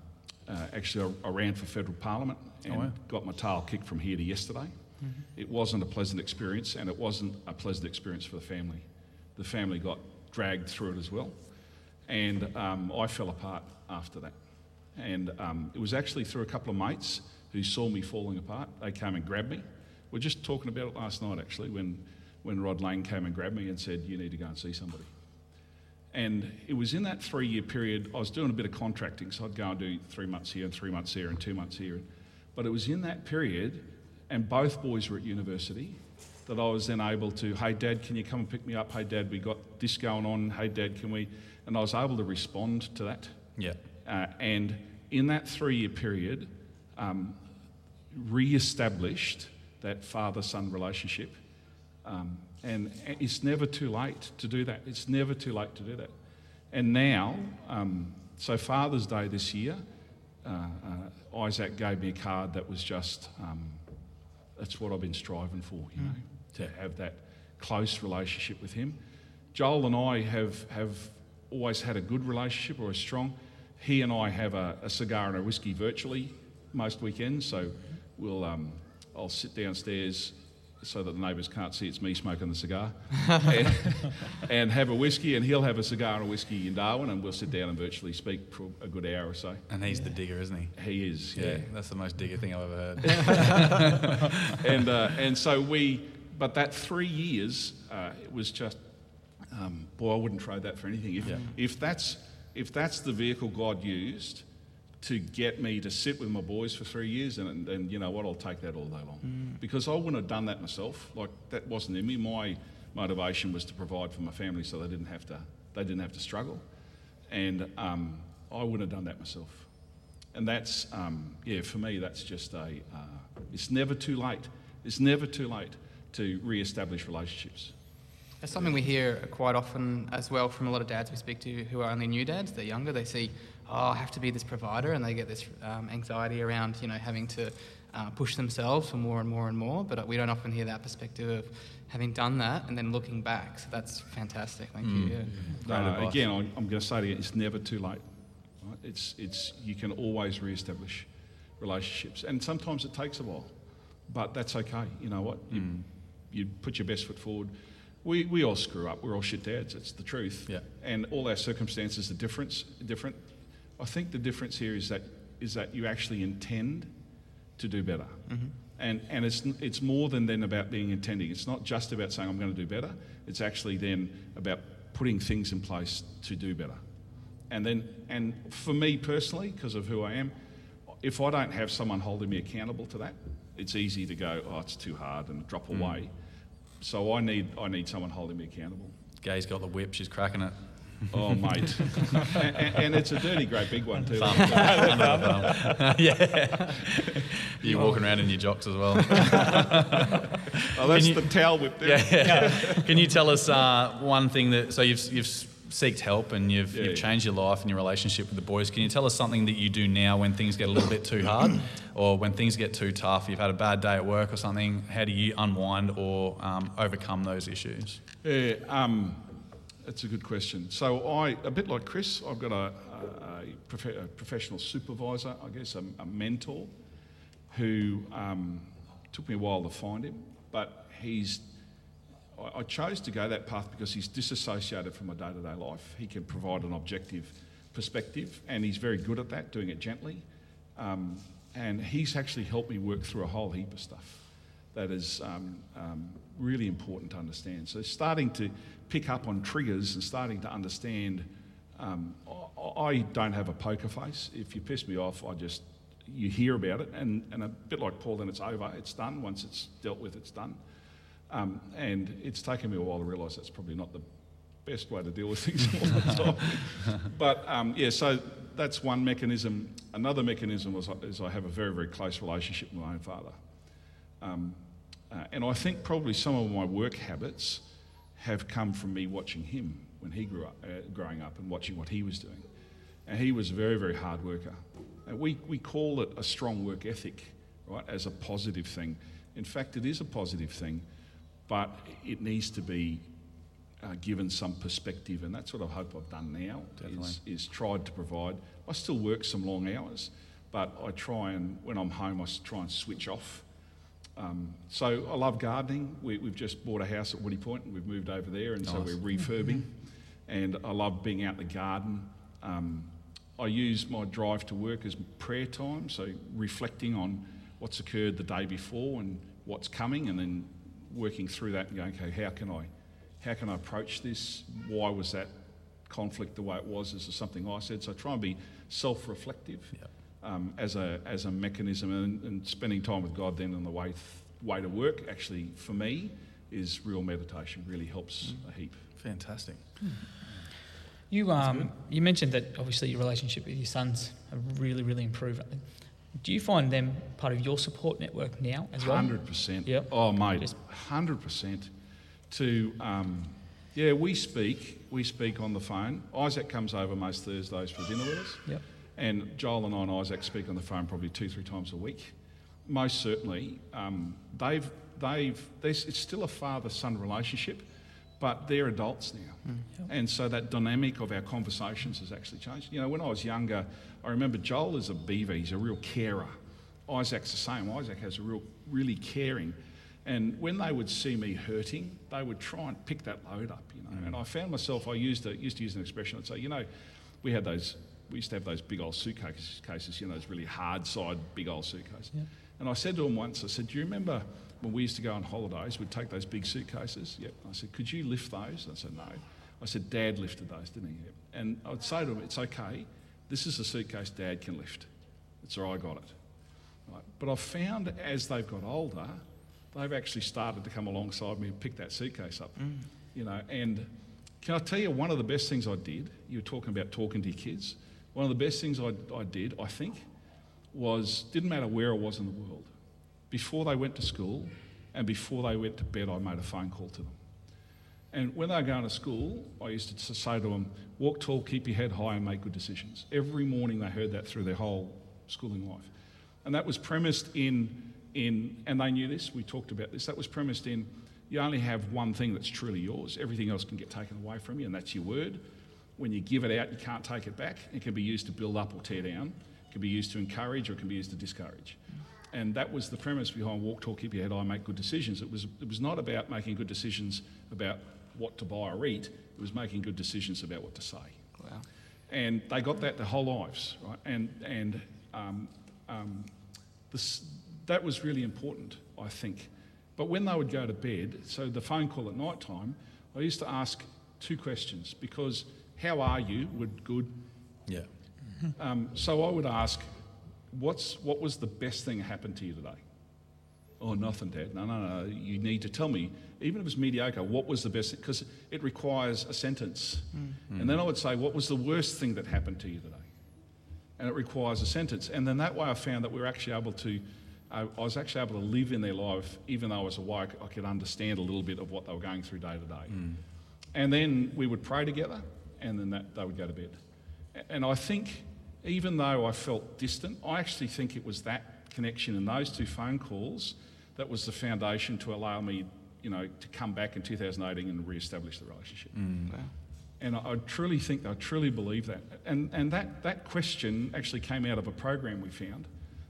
uh, actually, I, I ran for federal parliament. And oh, wow. got my tail kicked from here to yesterday. Mm-hmm. It wasn't a pleasant experience, and it wasn't a pleasant experience for the family. The family got dragged through it as well, and um, I fell apart after that. And um, it was actually through a couple of mates who saw me falling apart. They came and grabbed me. We were just talking about it last night, actually, when, when Rod Lane came and grabbed me and said, you need to go and see somebody. And it was in that three-year period, I was doing a bit of contracting, so I'd go and do three months here and three months here and two months here. And, But it was in that period, and both boys were at university, that I was then able to, hey, Dad, can you come and pick me up? Hey, Dad, we got this going on. Hey, Dad, can we? And I was able to respond to that. Yeah. Uh, and in that three-year period, um, re-established that father-son relationship. Um, and it's never too late to do that. It's never too late to do that. And now, um, so Father's Day this year, Uh, uh, Isaac gave me a card that was just, um, that's what I've been striving for, you know, mm. to have that close relationship with him. Joel and I have, have always had a good relationship, or a strong. He and I have a, a cigar and a whiskey virtually most weekends, so we'll um, I'll sit downstairs so that the neighbours can't see it's me smoking the cigar, and, and have a whiskey, and he'll have a cigar and a whiskey in Darwin, and we'll sit down and virtually speak for a good hour or so. And he's yeah. the digger, isn't he? He is, yeah. yeah. That's the most digger thing I've ever heard. and uh, and so we, but that three years, uh, it was just, um, boy, I wouldn't trade that for anything. If, yeah. if that's if that's the vehicle God used to get me to sit with my boys for three years, and, and you know what, I'll take that all day long. Mm. Because I wouldn't have done that myself. Like, that wasn't in me. My motivation was to provide for my family so they didn't have to, they didn't have to struggle. And um, I wouldn't have done that myself. And that's, um, yeah, for me, that's just a, uh, it's never too late. It's never too late to re-establish relationships. That's something we hear quite often as well from a lot of dads we speak to who are only new dads. They're younger. They see, oh, I have to be this provider, and they get this um, anxiety around, you know, having to uh, push themselves for more and more and more. But we don't often hear that perspective of having done that and then looking back. So that's fantastic. Thank mm. you. Yeah. Uh, again, I'm going to say it again, it's never too late. Right? It's it's you can always re-establish relationships, and sometimes it takes a while, but that's okay. You know what? You mm. you put your best foot forward. We we all screw up. We're all shit dads. It's the truth. Yeah. And all our circumstances are different. Different. I think the difference here is that is that you actually intend to do better. Mm-hmm. And and it's it's more than then about being intending. It's not just about saying I'm going to do better. It's actually then about putting things in place to do better. And then, and for me personally, because of who I am, if I don't have someone holding me accountable to that, it's easy to go, oh, it's too hard, and drop mm. away. So I need I need someone holding me accountable. Gay's got the whip, she's cracking it. Oh, mate. and, and, and it's a dirty, great big one, too. Thumb. Another thumb. Yeah. You're walking around in your jocks as well. Oh, that's you, the towel whip there. Yeah, yeah. Can you tell us uh, one thing that... So you've you've seeked help and you've, yeah, you've changed your life and your relationship with the boys. Can you tell us something that you do now when things get a little bit too hard or when things get too tough? You've had a bad day at work or something. How do you unwind or um, overcome those issues? Yeah, um... That's a good question. So I, a bit like Chris, I've got a, a, prof- a professional supervisor, I guess, a, a mentor, who um, took me a while to find him, but he's, I, I chose to go that path because he's disassociated from my day-to-day life. He can provide an objective perspective, and he's very good at that, doing it gently. Um, and he's actually helped me work through a whole heap of stuff that is um, um, really important to understand. So starting to pick up on triggers and starting to understand, um, I, I don't have a poker face. If you piss me off, I just, you hear about it, and, and a bit like Paul, then it's over, it's done. Once it's dealt with, it's done. Um, and it's taken me a while to realise that's probably not the best way to deal with things all the time. But um, yeah, so that's one mechanism. Another mechanism was, is I have a very, very close relationship with my own father. Um, uh, and I think probably some of my work habits have come from me watching him when he grew up, uh, growing up, and watching what he was doing. And he was a very, very hard worker. And we, we call it a strong work ethic, right, as a positive thing. In fact, it is a positive thing, but it needs to be uh, given some perspective, and that's what I hope I've done now, is, is tried to provide. I still work some long hours, but I try and, when I'm home, I try and switch off. Um, so I love gardening. We, we've just bought a house at Woody Point and we've moved over there, and nice. So we're refurbing. And I love being out in the garden. Um, I use my drive to work as prayer time, so reflecting on what's occurred the day before and what's coming, and then working through that and going, okay, how can I, how can I approach this? Why was that conflict the way it was? Is there something I said? So I try and be self-reflective. Yep. Um, as a as a mechanism, and, and spending time with God then on the way th- way to work, actually for me, is real meditation. Really helps mm. a heap. Fantastic. Mm. You um you mentioned that obviously your relationship with your sons have really really improved. Do you find them part of your support network now as well? one hundred percent. Yeah. Oh mate, one hundred percent. To um yeah we speak we speak on the phone. Isaac comes over most Thursdays for dinner with us. Yep. And Joel and I and Isaac speak on the phone probably two, three times a week. Most certainly, um, they've they've it's still a father-son relationship, but they're adults now, mm. yep. and so that dynamic of our conversations has actually changed. You know, when I was younger, I remember Joel is a beaver; he's a real carer. Isaac's the same. Isaac has a real, really caring, and when they would see me hurting, they would try and pick that load up. You know, mm. and I found myself I used to, used to use an expression. I'd say, you know, we had those. We used to have those big old suitcases, you know, those really hard side big old suitcases. Yeah. And I said to him once, I said, do you remember when we used to go on holidays, we'd take those big suitcases? Yep. I said, could you lift those? I said, no. I said, Dad lifted those, didn't he? Yep. And I'd say to him, it's okay. This is a suitcase Dad can lift. It's all right, I got it. Right. But I've found as they've got older, they've actually started to come alongside me and pick that suitcase up, mm. you know. And can I tell you one of the best things I did? You were talking about talking to your kids. One of the best things I, I did, I think, was didn't matter where I was in the world. Before they went to school and before they went to bed, I made a phone call to them. And when they were going to school, I used to say to them, walk tall, keep your head high and make good decisions. Every morning they heard that through their whole schooling life. And that was premised in, in, and they knew this, we talked about this, that was premised in, you only have one thing that's truly yours. Everything else can get taken away from you, and that's your word. When you give it out, you can't take it back. It can be used to build up or tear down. It can be used to encourage or it can be used to discourage. And that was the premise behind walk, talk, keep your head high, make good decisions. It was it was not about making good decisions about what to buy or eat. It was making good decisions about what to say. Wow. And they got that their whole lives, right? And and um, um, this, that was really important, I think. But when they would go to bed, so the phone call at night time, I used to ask two questions because... How are you? Would good Yeah. Um, so I would ask, what's what was the best thing that happened to you today? Oh, nothing, Dad. No, no, no. You need to tell me, even if it was mediocre, what was the best? Because it requires a sentence. Mm. Mm. And then I would say, what was the worst thing that happened to you today? And it requires a sentence. And then that way I found that we were actually able to, uh, I was actually able to live in their life, even though I was awake, I could understand a little bit of what they were going through day to day. Mm. And then we would pray together, and then that, they would go to bed. And I think, even though I felt distant, I actually think it was that connection and those two phone calls that was the foundation to allow me, you know, to come back in two thousand eighteen and re-establish the relationship. Mm. Wow. And I, I truly think, I truly believe that. And and that, that question actually came out of a program we found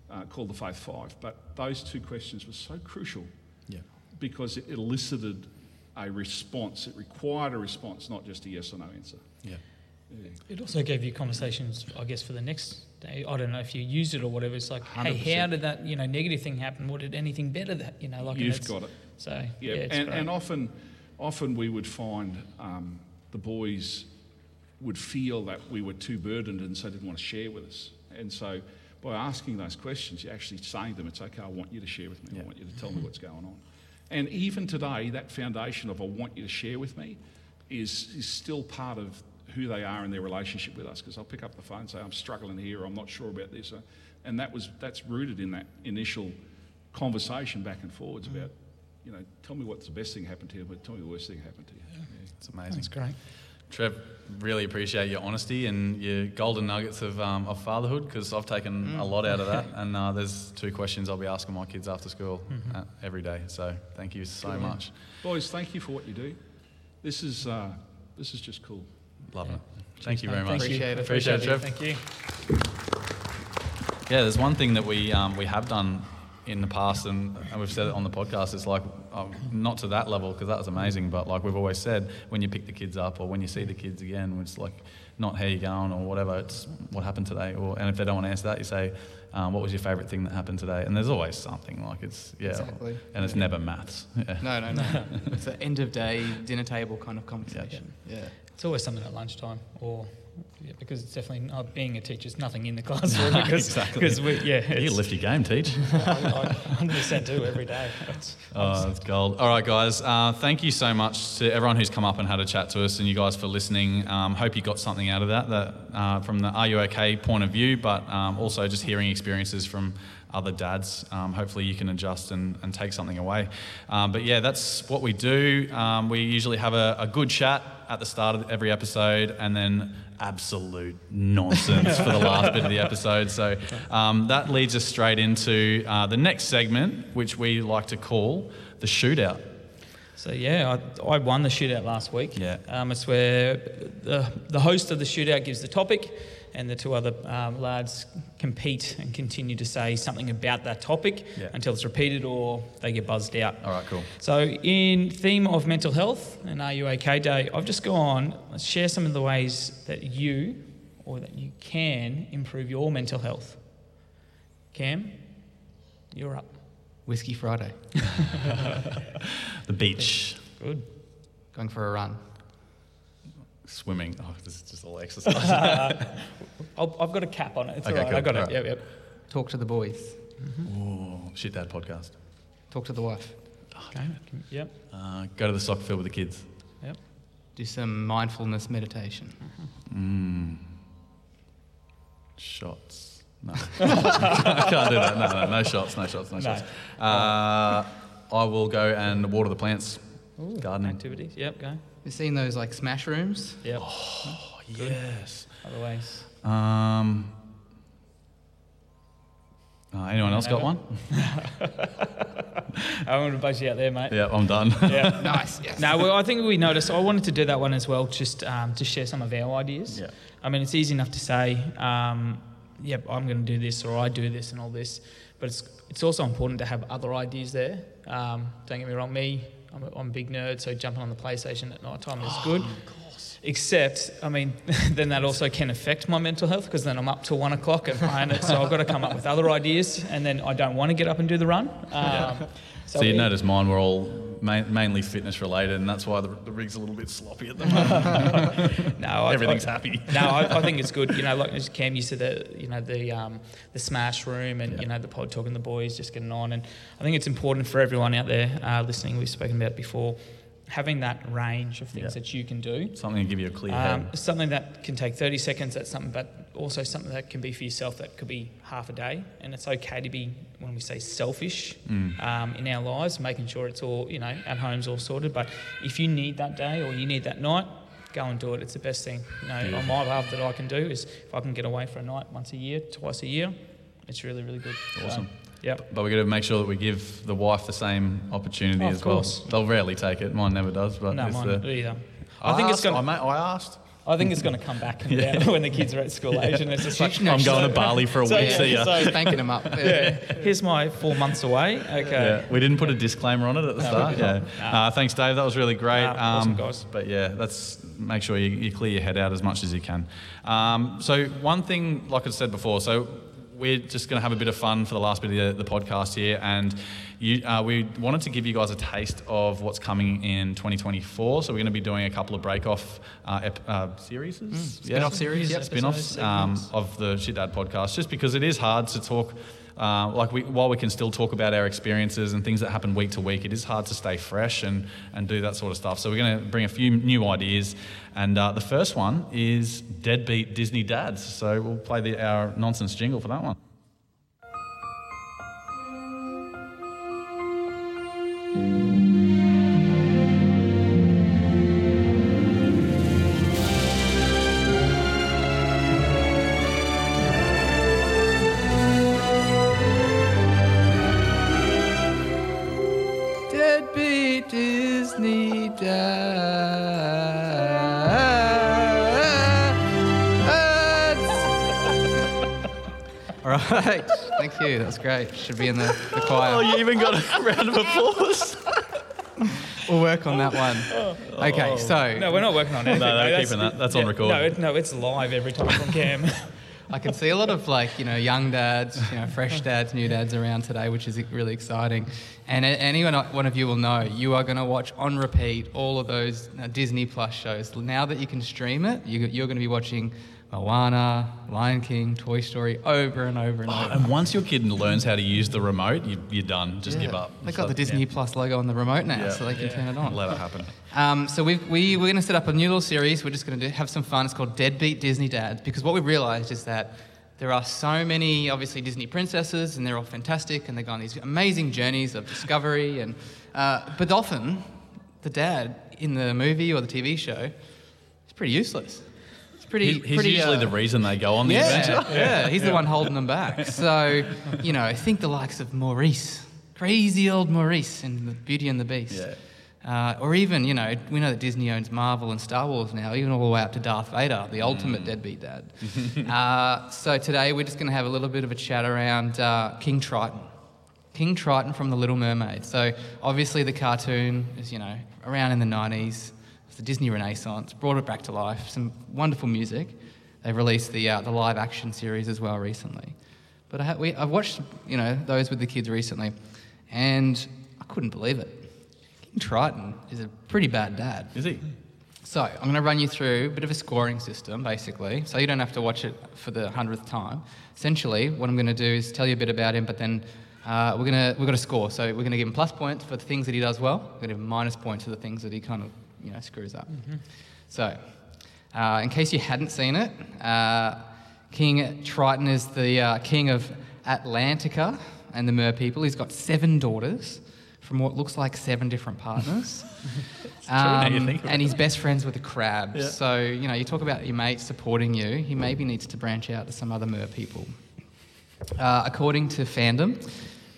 uh, called the Faith Five. But those two questions were so crucial, yeah, because it elicited a response. It required a response, not just a yes or no answer. Yeah. It also gave you conversations, I guess, for the next day. I don't know if you used it or whatever. It's like, one hundred percent. Hey, how did that, you know, negative thing happen? What did anything better that, you know, like you've got it. So yeah, yeah it's and, and often, often we would find um, the boys would feel that we were too burdened and so didn't want to share with us. And so by asking those questions, you're actually saying to them, it's okay. I want you to share with me. Yeah. I want you to tell me what's going on. And even today, that foundation of I want you to share with me is is still part of who they are in their relationship with us, because I'll pick up the phone and say, I'm struggling here, I'm not sure about this. And that was that's rooted in that initial conversation back and forwards mm. about, you know, tell me what's the best thing happened to you, but tell me the worst thing happened to you. Yeah. Yeah. That's amazing. That's great. Trev, really appreciate your honesty and your golden nuggets of, um, of fatherhood, because I've taken mm. a lot out of that. And uh, there's two questions I'll be asking my kids after school mm-hmm. uh, every day. So thank you so Good much. Man. Boys, thank you for what you do. This is uh, this is just cool. Love yeah. it. Thank Cheers, you very much. Appreciate it. Appreciate it, Trev. Thank you. Yeah, there's one thing that we um, we have done in the past, and, and we've said it on the podcast. It's like um, not to that level, because that was amazing, but like we've always said, when you pick the kids up or when you see the kids again, it's like not how you're going or whatever. It's what happened today. Or and if they don't want to answer that, you say, um, what was your favourite thing that happened today? And there's always something. Like it's yeah, exactly. And it's yeah. never maths. Yeah. No, no, no. It's an end of day dinner table kind of conversation. Yeah. yeah. It's always something at lunchtime, or yeah, because it's definitely uh, being a teacher. It's nothing in the classroom because exactly. because we yeah. You lift your game, teach. I one hundred percent do every day. That's, oh, that's gold. All right, guys. Uh, thank you so much to everyone who's come up and had a chat to us, and you guys for listening. Um, hope you got something out of that, that uh, from the Are You OK point of view, but um, also just hearing experiences from other dads. Um, hopefully you can adjust and, and take something away. Um, but yeah, that's what we do. Um, we usually have a, a good chat at the start of every episode, and then absolute nonsense for the last bit of the episode. So um, that leads us straight into uh, the next segment, which we like to call the shootout. So yeah, I, I won the shootout last week. Yeah. Um, it's where the, the host of the shootout gives the topic, and the two other um, lads compete and continue to say something about that topic yeah. until it's repeated or they get buzzed out. All right, cool. So in theme of mental health and Are You OK Day, I've just gone, let's share some of the ways that you or that you can improve your mental health. Cam, you're up. Whiskey Friday. The beach. Good. Going for a run. Swimming. Oh, this is just all exercise. I've got a cap on it. It's okay, all right. Cool. I got all it. Right. Yep, yep. Talk to the boys. Mm-hmm. Oh, shit, dad podcast. Talk to the wife. Oh, okay. Yep. Uh, go to the soccer field with the kids. Yep. Do some mindfulness meditation. Mm. Shots. No. I can't do that. No, no, no shots, no shots, no, no. shots. Uh, I will go and water the plants. Ooh, gardening activities. Yep, go. You've seen those like smash rooms? Yep. Oh, good. Yes. Otherwise. Um, uh, anyone yeah, else got one? I want to buzz you out there, mate. Yeah, I'm done. Yeah, nice. Yes. No, well, I think we noticed. I wanted to do that one as well, just um, to share some of our ideas. Yeah. I mean, it's easy enough to say, um, yep, I'm going to do this, or I do this and all this, but it's it's also important to have other ideas there. Um, don't get me wrong, me. I'm a, I'm a big nerd, so jumping on the PlayStation at night time is good. Oh, of course. Except, I mean, then that also can affect my mental health, because then I'm up till one o'clock and playing it, so I've got to come up with other ideas, and then I don't want to get up and do the run. Um, yeah. So, so you notice mine were all ma- mainly fitness related, and that's why the, the rig's a little bit sloppy at the moment. no, everything's I, I, happy. No, I, I think it's good. You know, like as Cam used to the, you know, the um, the smash room, and yeah. you know, the pod talking, the boys just getting on, and I think it's important for everyone out there uh, listening. We've spoken about it before. Having that range of things yeah. that you can do. Something to give you a clear um, head. Something that can take thirty seconds, that's something, but also something that can be for yourself, that could be half a day. And it's okay to be, when we say selfish, mm. um, in our lives, making sure it's all, you know, at home's all sorted. But if you need that day or you need that night, go and do it. It's the best thing, you know, yeah. on my behalf that I can do is if I can get away for a night once a year, twice a year, it's really, really good. Awesome. So, Yep. But we've got to make sure that we give the wife the same opportunity oh, as well. Course. They'll rarely take it. Mine never does. But no, mine the, either. I, I think asked, it's going. I, I asked. I think it's going to come back yeah. when the kids are at school age, yeah. and it's just like, I'm going so, to Bali for a so, week. Yeah, see ya. So thanking them up. Yeah. yeah. Here's my four months away. Okay. Yeah. We didn't put a disclaimer on it at the no, start. Yeah. Nah. Uh, thanks, Dave. That was really great. Nah, um, awesome, guys. But yeah, that's make sure you, you clear your head out as much as you can. Um, so one thing, like I said before, so. We're just going to have a bit of fun for the last bit of the, the podcast here, and you, uh, we wanted to give you guys a taste of what's coming in twenty twenty-four. So we're going to be doing a couple of break-off uh, ep- uh, series, mm, spin-off yeah. series, yep. spin-offs um, of the Shit Dad podcast, just because it is hard to talk. Uh, like we, while we can still talk about our experiences and things that happen week to week, it is hard to stay fresh and, and do that sort of stuff. So we're going to bring a few new ideas, and uh, the first one is Deadbeat Disney Dads. So we'll play the, our nonsense jingle for that one. Right. Thank you. That was great. Should be in the, the choir. Oh, you even got a round of applause. We'll work on that one. Okay, so... No, we're not working on anything. No, they're keeping that. That's yeah, on record. No, it, no, it's live every time from Cam. I can see a lot of, like, you know, young dads, you know, fresh dads, new dads around today, which is really exciting. And anyone, one of you will know, you are going to watch on repeat all of those Disney Plus shows. Now that you can stream it, you, you're going to be watching... Moana, Lion King, Toy Story, over and over and oh, over. And once your kid learns how to use the remote, you, you're done. Just yeah. give up. They've got so, the Disney yeah. Plus logo on the remote now, yeah. so they can yeah. turn it on. Let it happen. Um, so we've, we, we're going to set up a new little series. We're just going to have some fun. It's called Deadbeat Disney Dads, because what we realised is that there are so many, obviously, Disney princesses, and they're all fantastic, and they go on these amazing journeys of discovery. And uh, but often, the dad in the movie or the T V show is pretty useless. Pretty, he's pretty, usually uh, the reason they go on the yeah, adventure. Yeah, he's yeah. the one holding them back. So, you know, I think the likes of Maurice, crazy old Maurice in the Beauty and the Beast. Yeah. Uh, or even, you know, we know that Disney owns Marvel and Star Wars now, even all the way up to Darth Vader, the mm. ultimate deadbeat dad. uh, so today we're just going to have a little bit of a chat around uh, King Triton. King Triton from The Little Mermaid. So obviously the cartoon is, you know, around in the nineties. The Disney Renaissance, brought it back to life, some wonderful music. They've released the uh, the live action series as well recently. But I ha- we, I've watched, you know, those with the kids recently, and I couldn't believe it. King Triton is a pretty bad dad. Is he? So I'm going to run you through a bit of a scoring system, basically, so you don't have to watch it for the hundredth time. Essentially, what I'm going to do is tell you a bit about him, but then uh, we're going to we've got a score. So we're going to give him plus points for the things that he does well. We're going to give him minus points for the things that he kind of you know, screws up. Mm-hmm. So, uh, in case you hadn't seen it, uh, King Triton is the uh, king of Atlantica and the mer people. He's got seven daughters from what looks like seven different partners. um, and that. He's best friends with a crab. Yeah. So, you know, you talk about your mate supporting you. He maybe needs to branch out to some other mer people. Uh, according to fandom,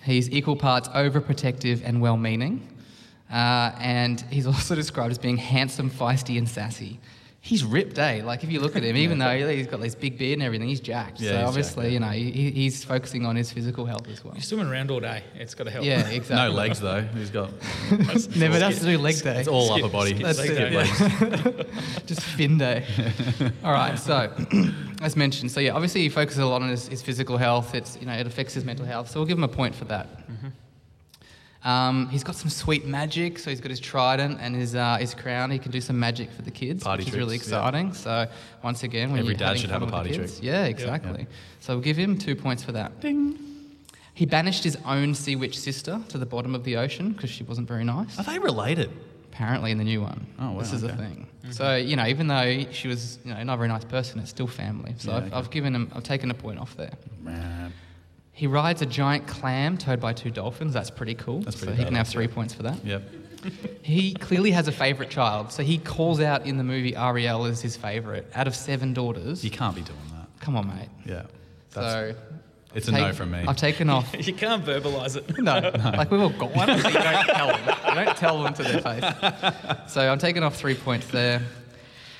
he's equal parts overprotective and well-meaning. Uh, and he's also described as being handsome, feisty, and sassy. He's ripped, eh? Like, if you look at him, even yeah. though he's got this big beard and everything, he's jacked. Yeah, so, he's obviously, jacked, yeah. you know, he, he's focusing on his physical health as well. He's swimming around all day. It's got to help. Yeah, exactly. No legs, though. He's got... Never has to do leg day. It's all skip, upper body. Skip, skip, skip legs. Just fin day. All right, so, as mentioned, so, yeah, obviously he focuses a lot on his, his physical health. It's, you know, it affects his mental health. So we'll give him a point for that. Mm-hmm. Um, he's got some sweet magic, so he's got his trident and his uh, his crown. He can do some magic for the kids, party which tricks, is really exciting. Yeah. So once again, when every you're dad should have a party trick. Yeah, exactly. Yeah. So we'll give him two points for that. Ding. He banished his own sea witch sister to the bottom of the ocean because she wasn't very nice. Are they related? Apparently, in the new one. Oh, wow. This is okay. a thing. Mm-hmm. So you know, even though she was you know not a very nice person, it's still family. So yeah, I've, okay. I've given him, I've taken a point off there. Man. He rides a giant clam towed by two dolphins. That's pretty cool. That's pretty so he can have three points for that. Yep. He clearly has a favourite child. So he calls out in the movie Ariel as his favourite out of seven daughters. You can't be doing that. Come on, mate. Yeah. So it's take, a no from me. I've taken off. You can't verbalise it. No, no. Like we've all got one. So you don't tell them. You don't tell them to their face. So I'm taking off three points there.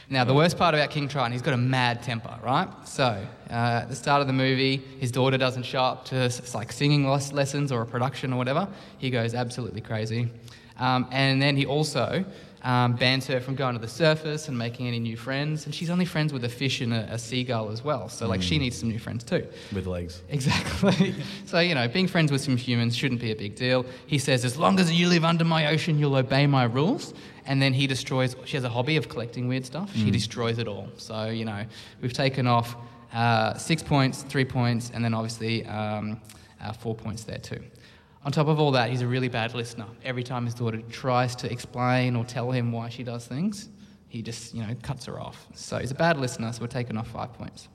Now, the worst part about King Triton, he's got a mad temper, right? So, uh, at the start of the movie, his daughter doesn't show up to like singing lessons or a production or whatever. He goes absolutely crazy. Um, and then he also um, bans her from going to the surface and making any new friends. And she's only friends with a fish and a, a seagull as well. So, like, mm. she needs some new friends too. With legs. Exactly. So, you know, being friends with some humans shouldn't be a big deal. He says, as long as you live under my ocean, you'll obey my rules. And then he destroys, she has a hobby of collecting weird stuff. She mm. destroys it all. So, you know, we've taken off uh, six points, three points, and then obviously um, uh, four points there too. On top of all that, he's a really bad listener. Every time his daughter tries to explain or tell him why she does things, he just, you know, cuts her off. So he's a bad listener, so we're taking off five points.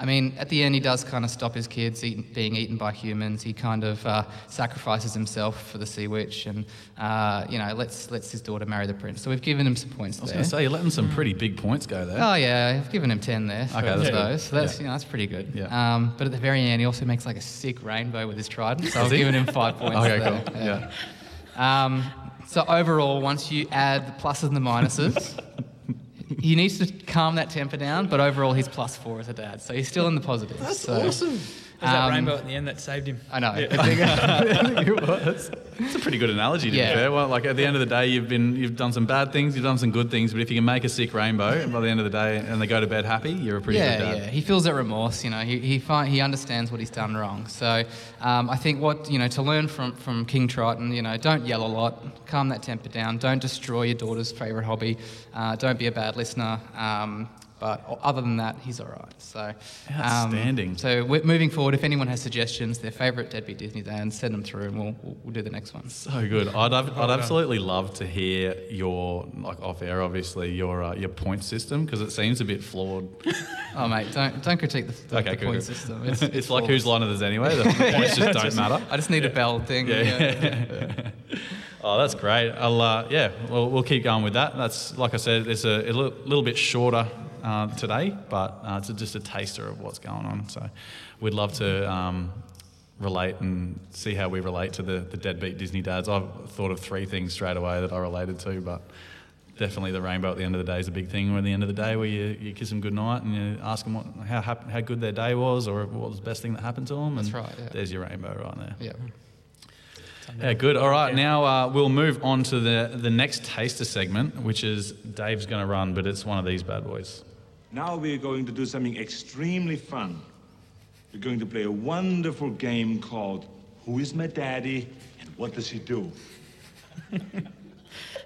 I mean, at the end, he does kind of stop his kids eat, being eaten by humans. He kind of uh, sacrifices himself for the sea witch and, uh, you know, lets, lets his daughter marry the prince. So we've given him some points there. I was going to say, you're letting some pretty big points go there. Oh, yeah. I've given him ten there for okay, that's those. So that's, yeah. you know, that's pretty good. Yeah. Um, but at the very end, he also makes like a sick rainbow with his trident. So I've given him five points okay, there. Cool. Yeah. yeah. Um, so overall, once you add the pluses and the minuses... He needs to calm that temper down, but overall he's plus four as a dad, so he's still in the positives. That's so, awesome. There's um, that rainbow at the end that saved him. I know. Yeah. I think, I think it was. It's a pretty good analogy, to yeah. be fair. Well, like at the end of the day, you've been you've done some bad things, you've done some good things, but if you can make a sick rainbow by the end of the day and they go to bed happy, you're a pretty yeah, good dad. Yeah, yeah. He feels that remorse. You know, he he find, he understands what he's done wrong. So um, I think what you know to learn from from King Triton, you know, don't yell a lot, calm that temper down, don't destroy your daughter's favourite hobby, uh, don't be a bad listener. Um, But other than that, he's all right. So, outstanding. Um, so we're moving forward, if anyone has suggestions, their favourite Deadbeat Disney Dad, send them through and we'll we'll do the next one. So good. I'd I'd, I'd absolutely love to hear your, like off air obviously, your uh, your point system because it seems a bit flawed. Oh mate, don't don't critique the, the, okay, the cool, point cool. system. It's, it's, it's like whose line it is anyway, the points just don't matter. I just need yeah. a bell thing. Yeah. Yeah. Yeah. Yeah. Oh, that's great. I'll, uh, yeah, we'll, we'll keep going with that. That's, like I said, it's a, a little bit shorter uh, today, but uh, it's just a taster of what's going on. So we'd love to um, relate and see how we relate to the, the Deadbeat Disney Dads. I've thought of three things straight away that I related to, but definitely the rainbow at the end of the day is a big thing. At the end of the day where you, you kiss them goodnight and you ask them what, how, how good their day was or what was the best thing that happened to them. That's and right, yeah. There's your rainbow right there. Yeah. Yeah, good. All right, now uh, we'll move on to the, the next taster segment, which is Dave's going to run, but it's one of these bad boys. Now we're going to do something extremely fun. We're going to play a wonderful game called Who is My Daddy and What Does He Do?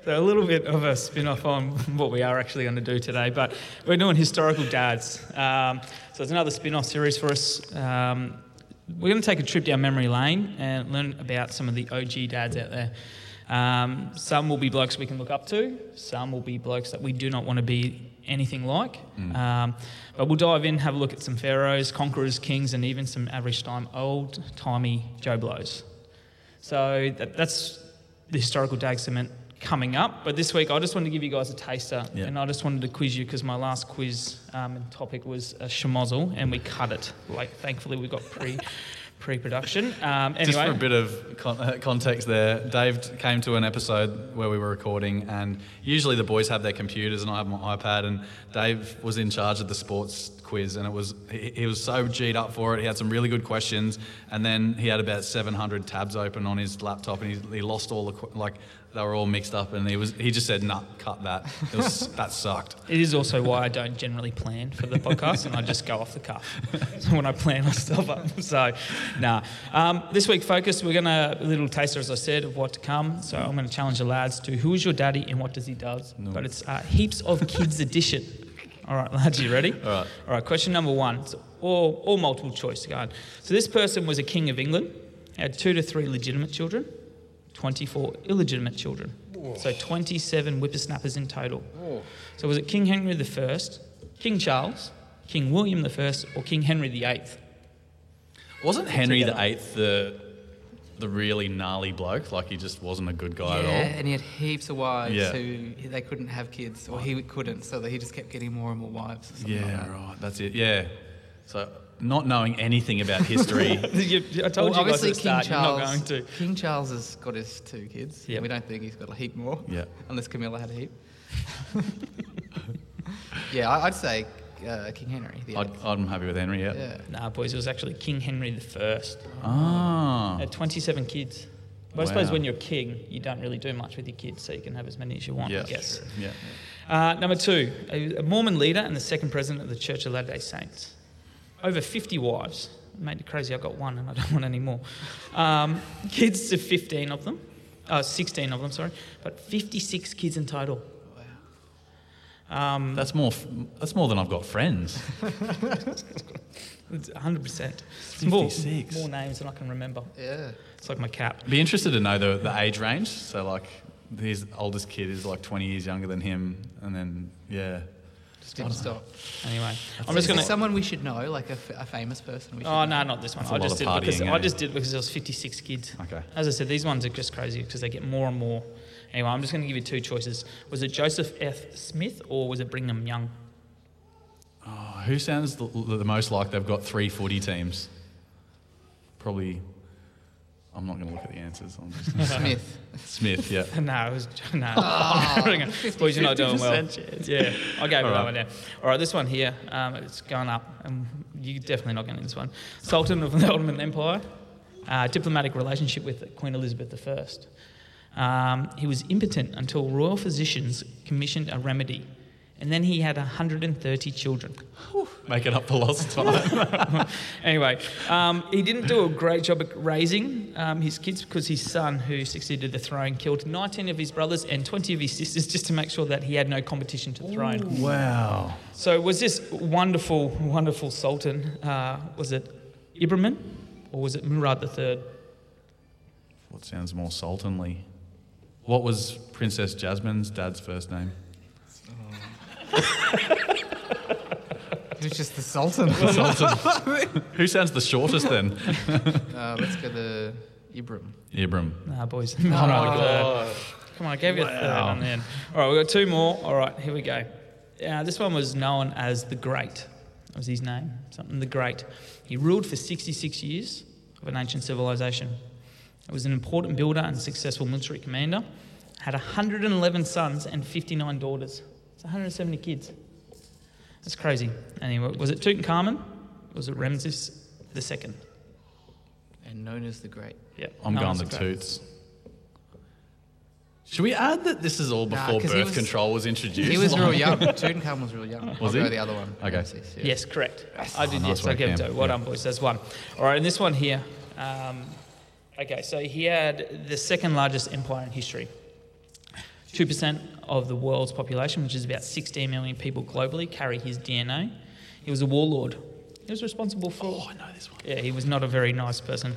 So a little bit of a spin-off on what we are actually going to do today, but we're doing historical dads. Um, so it's another spin-off series for us. Um, We're going to take a trip down memory lane and learn about some of the O G dads out there. Um, some will be blokes we can look up to. Some will be blokes that we do not want to be anything like. Mm. Um, but we'll dive in, have a look at some pharaohs, conquerors, kings, and even some average time old-timey Joe Blows. So that, that's the historical dad segment coming up. But this week, I just wanted to give you guys a taster. Yeah. And I just wanted to quiz you because my last quiz um, topic was a schmozzle and we cut it. Like, thankfully, we got pre, pre-production. Um, anyway. Just for a bit of con- context there, Dave came to an episode where we were recording and usually the boys have their computers and I have my iPad and Dave was in charge of the sports quiz and it was he, he was so G'd up for it. He had some really good questions and then he had about seven hundred tabs open on his laptop and he, he lost all the... Like, they were all mixed up, and he was he just said, nah, cut that. It was, that sucked. It is also why I don't generally plan for the podcast, and I just go off the cuff. So when I plan, I stuff up. So, nah. Um, this week, Focus, we're going to, a little taster, as I said, of what to come. So I'm going to challenge the lads to, who is your daddy and what does he does? No. But it's uh, Heaps of Kids edition. All right, lads, you ready? All right. All right, question number one. It's all, all multiple choice. Go ahead. So this person was a king of England, had two to three legitimate children, twenty-four illegitimate children. Whoa. So twenty-seven whippersnappers in total. Whoa. So was it King Henry the First, King Charles, King William the First, or King Henry the Eighth? Wasn't Henry the Eighth the the really gnarly bloke? Like, he just wasn't a good guy yeah, at all. Yeah, and he had heaps of wives yeah. who they couldn't have kids, or he couldn't, so that he just kept getting more and more wives. Or something yeah, like that. Right. That's it. Yeah. So, not knowing anything about history. I told well, you guys at the start, you're not going to. King Charles has got his two kids. Yep. We don't think he's got a heap more, yep. unless Camilla had a heap. yeah, I'd say uh, King Henry. I'd, I'm happy with Henry, yeah. yeah. Nah, boys, it was actually King Henry the First. Ah. Had twenty-seven kids. But wow. I suppose when you're king, you don't really do much with your kids, so you can have as many as you want, yes. I guess. Sure. Yeah. Uh, number two, a Mormon leader and the second president of the Church of Latter-day Saints. Over fifty wives. Made it crazy, I got one and I don't want any more. Um, kids to fifteen of them. Uh, sixteen of them, sorry. But fifty-six kids in total. Wow. Um, that's more f- That's more than I've got friends. It's one hundred percent. It's more, more names than I can remember. Yeah. It's like my cap. Be interested to know the, the age range. So, like, his oldest kid is, like, twenty years younger than him. And then, yeah... Just didn't stop. Know. Anyway, I'm so just going to someone we should know, like a, f- a famous person. We should oh no, nah, not this one. That's I just did because eh? I just did because there was fifty-six kids. Okay. As I said, these ones are just crazy because they get more and more. Anyway, I'm just going to give you two choices. Was it Joseph F. Smith or was it Brigham Young? Oh, who sounds the, the most like they've got three footy teams? Probably. I'm not going to look at the answers. I'm just Smith. Smith, yeah. no, it was... No. Oh, boys, you're not doing well. Chance. Yeah, I gave it that one down. All right, this one here, um, it's going up. And you're definitely not going to this one. Sultan of the Ottoman Empire, uh, diplomatic relationship with Queen Elizabeth the First. Um, he was impotent until royal physicians commissioned a remedy. And then he had one hundred thirty children. Make it up for lost time. Anyway, um, he didn't do a great job at raising um, his kids because his son, who succeeded the throne, killed nineteen of his brothers and twenty of his sisters just to make sure that he had no competition to the Ooh, throne. Wow. So was this wonderful, wonderful sultan, uh, was it Ibrahim or was it Murad the Third? What sounds more sultanly? What was Princess Jasmine's dad's first name? It was just the Sultan. The Sultan. Who sounds the shortest then? Uh, let's go to Ibram. Ibram. Nah, boys. Oh, oh my God. God. Come on, I gave you wow. a third on the end. All right, we've got two more. All right, here we go. Uh, this one was known as the Great. That was his name. Something the Great. He ruled for sixty-six years of an ancient civilization. He was an important builder and successful military commander. Had one hundred eleven sons and fifty-nine daughters. one hundred seventy kids. That's crazy. Anyway, was it Tutankhamen? Was it Ramses the Second? And known as the Great. Yeah, I'm going the Toots. Should we add that this is all before nah, birth was, control was introduced? He was real young. Tutankhamen was real young. Was I'll he? Go the other one. Okay. Ramses, yeah. Yes, correct. Yes. I did, oh, nice yes. I gave it Well done, boys. That's one. All right, and this one here. Um, okay, so he had the second largest empire in history. two percent of the world's population, which is about sixteen million people globally, carry his D N A. He was a warlord. He was responsible for... Oh, I know this one. Yeah, he was not a very nice person.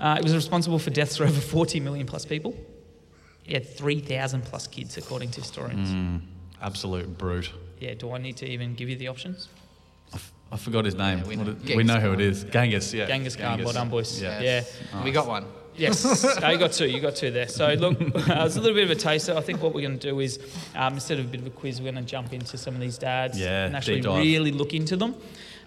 Uh, he was responsible for deaths for over forty million plus people. He had three thousand plus kids, according to historians. Mm, absolute brute. Yeah, do I need to even give you the options? I, f- I forgot his name. Yeah, we, know. It, we know who it is. Genghis, yeah. Genghis Khan, well done, boys. Yes. Yeah. Nice. We got one. Yes, no, you got two. You got two there. So look, uh, it's a little bit of a taster. I think what we're going to do is, um, instead of a bit of a quiz, we're going to jump into some of these dads yeah, and actually really look into them.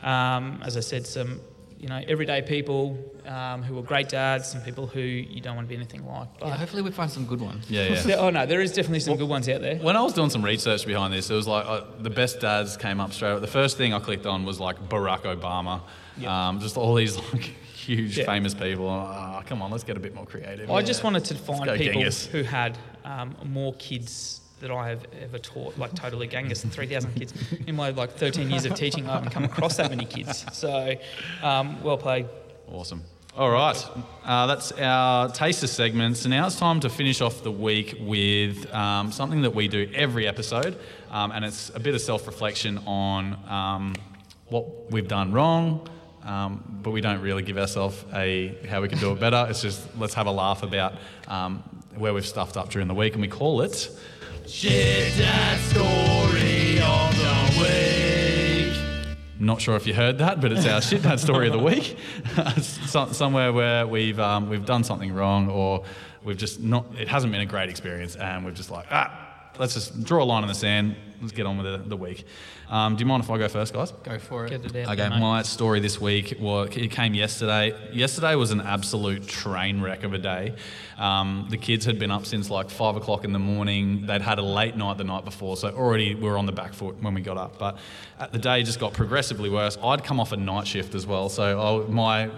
Um, as I said, some you know everyday people um, who are great dads, some people who you don't want to be anything like. But yeah, hopefully we find some good ones. Yeah, yeah. Oh no, there is definitely some well, good ones out there. When I was doing some research behind this, it was like uh, the best dads came up straight away. The first thing I clicked on was like Barack Obama. Yep. Um, just all these like. huge yeah. famous people. Oh, come on, let's get a bit more creative. I yeah. just wanted to find people Genghis. who had um, more kids that I have ever taught, like totally Genghis, three thousand kids. In my like thirteen years of teaching, I haven't come across that many kids. So um, well played. Awesome. All right, uh, that's our taster segment. So now it's time to finish off the week with um, something that we do every episode, um, and it's a bit of self-reflection on um, what we've done wrong, um, but we don't really give ourselves a how we can do it better. It's just let's have a laugh about um, where we've stuffed up during the week, and we call it... Shit, that story of the week. Not sure if you heard that, but it's our shit dad story of the week. Somewhere where we've um, we've done something wrong, or we've just not. It hasn't been a great experience, and we've just like ah, let's just draw a line in the sand. Let's get on with the, the week. Um, do you mind if I go first, guys? Go for it. Get it out, okay, my story this week was it came yesterday. Yesterday was an absolute train wreck of a day. Um, the kids had been up since like five o'clock in the morning. They'd had a late night the night before, so already we were on the back foot when we got up. But the day just got progressively worse. I'd come off a night shift as well, so I, my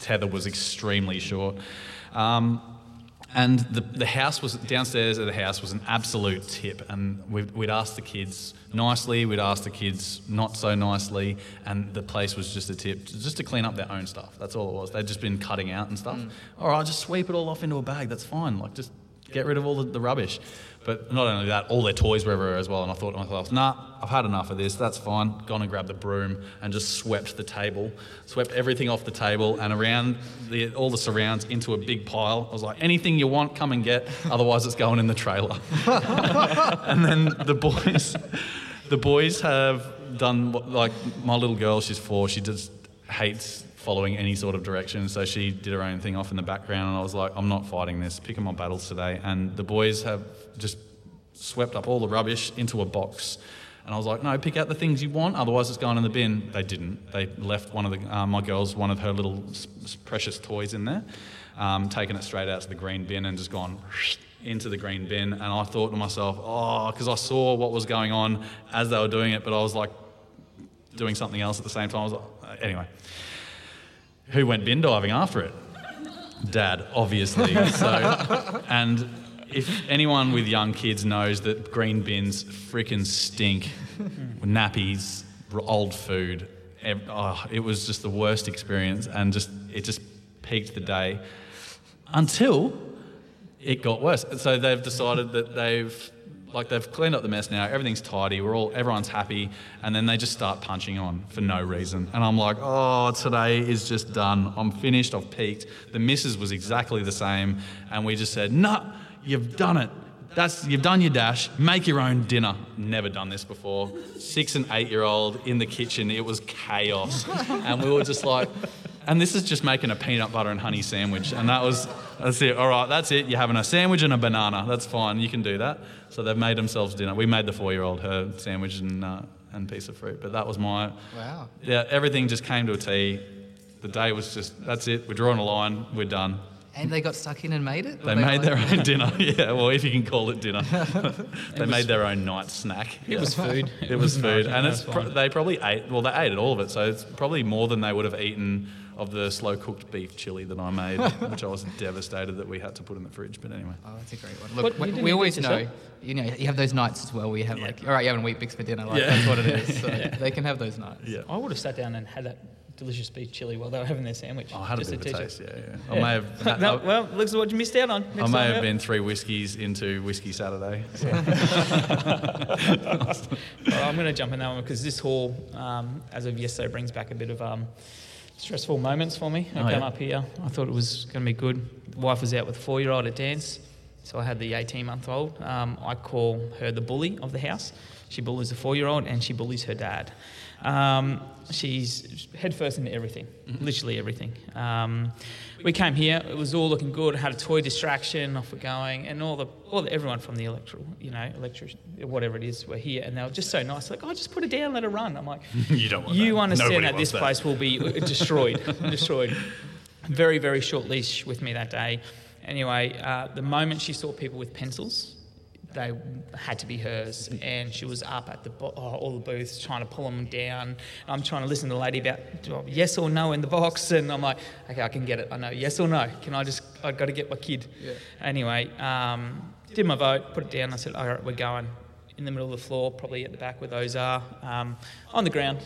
tether was extremely short. Um, And the the house was, downstairs of the house was an absolute tip. And we'd, we'd asked the kids nicely, we'd asked the kids not so nicely, and the place was just a tip, just to clean up their own stuff. That's all it was. They'd just been cutting out and stuff. Mm. All right, just sweep it all off into a bag, that's fine. Like, just get rid of all the, the rubbish. But not only that, all their toys were everywhere as well. And I thought to myself, nah, I've had enough of this, that's fine. Gone and grabbed the broom and just swept the table, swept everything off the table and around the, all the surrounds into a big pile. I was like, anything you want, come and get, otherwise it's going in the trailer. And then the boys, the boys have done, what, like my little girl, she's four, she just hates following any sort of direction, so she did her own thing off in the background, and I was like, I'm not fighting this, picking my battles today. And the boys have just swept up all the rubbish into a box, and I was like, no, pick out the things you want, otherwise it's going in the bin. They didn't. They left one of the uh, my girls one of her little precious toys in there, um, taken it straight out to the green bin and just gone into the green bin. And I thought to myself, oh, because I saw what was going on as they were doing it, but I was like doing something else at the same time. I was like, anyway. Who went bin diving after it? Dad, obviously. So, and if anyone with young kids knows that green bins freaking stink, nappies, old food. Oh, it was just the worst experience, and just it just peaked the day until it got worse. So they've decided that they've like they've cleaned up the mess now. Everything's tidy. We're all, everyone's happy. And then they just start punching on for no reason. And I'm like, oh, today is just done. I'm finished. I've peaked. The missus was exactly the same. And we just said, no, you've done it. That's, you've done your dash. Make your own dinner. Never done this before. Six and eight year old in the kitchen. It was chaos. And we were just like, and this is just making a peanut butter and honey sandwich. And that was, that's it. All right, that's it. You're having a sandwich and a banana. That's fine. You can do that. So they've made themselves dinner. We made the four-year-old her sandwich and uh, and piece of fruit. But that was my... Wow. Yeah, everything just came to a tee. The day was just, that's it. We're drawing a line. We're done. And they got stuck in and made it? They, they made their own dinner. Yeah, well, if you can call it dinner. They it made their own night snack. It yeah. was food. It, it was, was food. And it's pro- they probably ate... Well, they ate it, all of it. So it's probably more than they would have eaten of the slow-cooked beef chilli that I made, which I was devastated that we had to put in the fridge. But anyway. Oh, that's a great one. Look, we, we always know, you know, you have those nights as well where you have yeah. like, all right, you're having wheat bix for dinner. Like, yeah. That's what it is. So yeah. They can have those nights. Yeah. I would have sat down and had that delicious beef chilli while they were having their sandwich. Oh, I had just a bit of a taste, yeah, yeah. yeah. I may have... Had, no, I, well, looks at what you missed out on. Next I may have out. been three whiskies into Whiskey Saturday. So. Well, I'm going to jump in that one because this haul, um, as of yesterday, brings back a bit of... Um, stressful moments for me. I oh, come yeah. up here. I thought it was going to be good. The wife was out with a four-year-old at dance, so I had the eighteen-month-old. Um, I call her the bully of the house. She bullies the four-year-old and she bullies her dad. Um, she's headfirst into everything, mm-hmm. literally everything. Um, we came here. It was all looking good. I had a toy distraction. Off we're going, and all the all the, everyone from the electrical, you know, electric, whatever it is, were here, and they were just so nice. Like, oh, just put it down, let it run. I'm like, you don't want. You that. understand Nobody that this that. place will be destroyed, destroyed. Very, very short leash with me that day. Anyway, uh, the moment she saw people with pencils, they had to be hers, and she was up at the bo- oh, all the booths trying to pull them down. And I'm trying to listen to the lady about yes or no in the box, and I'm like, okay, I can get it. I know yes or no. Can I just? I got to get my kid. Yeah. Anyway, um, did my vote, put it down. I said, all right, we're going. In the middle of the floor, probably at the back where those are, um, on the ground.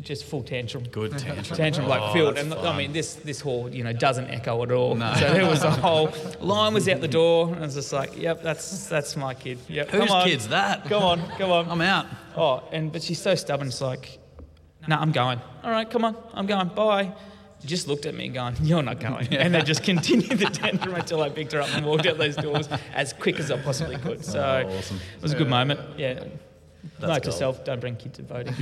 Just full tantrum. Good tantrum. Tantrum like oh, field. And fun. I mean, this this hall, you know, doesn't echo at all. No. So there was a whole line was out the door, and I was just like, yep, that's that's my kid. Yep. Whose kid's that? Come on, come on. I'm out. Oh, and but she's so stubborn. It's like, no, nah, I'm going. All right, come on, I'm going. Bye. Just looked at me and going, you're not going. Yeah. And they just continued the tantrum until I picked her up and walked out those doors as quick as I possibly could. So oh, awesome. It was a good moment. Yeah. That's Note to self, don't bring kids to voting.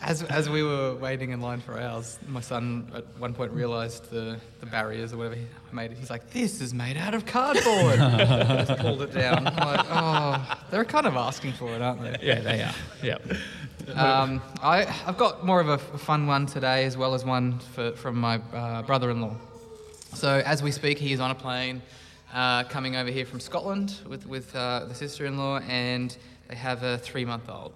As as we were waiting in line for hours, my son at one point realised the, the barriers or whatever he made. He's like, "This is made out of cardboard." Just pulled it down. I'm like, oh, they're kind of asking for it, aren't they? Yeah, they are. Yeah. Um, I I've got more of a fun one today, as well as one for, from my uh, brother-in-law. So as we speak, he is on a plane uh, coming over here from Scotland with with uh, the sister-in-law, and they have a three-month-old,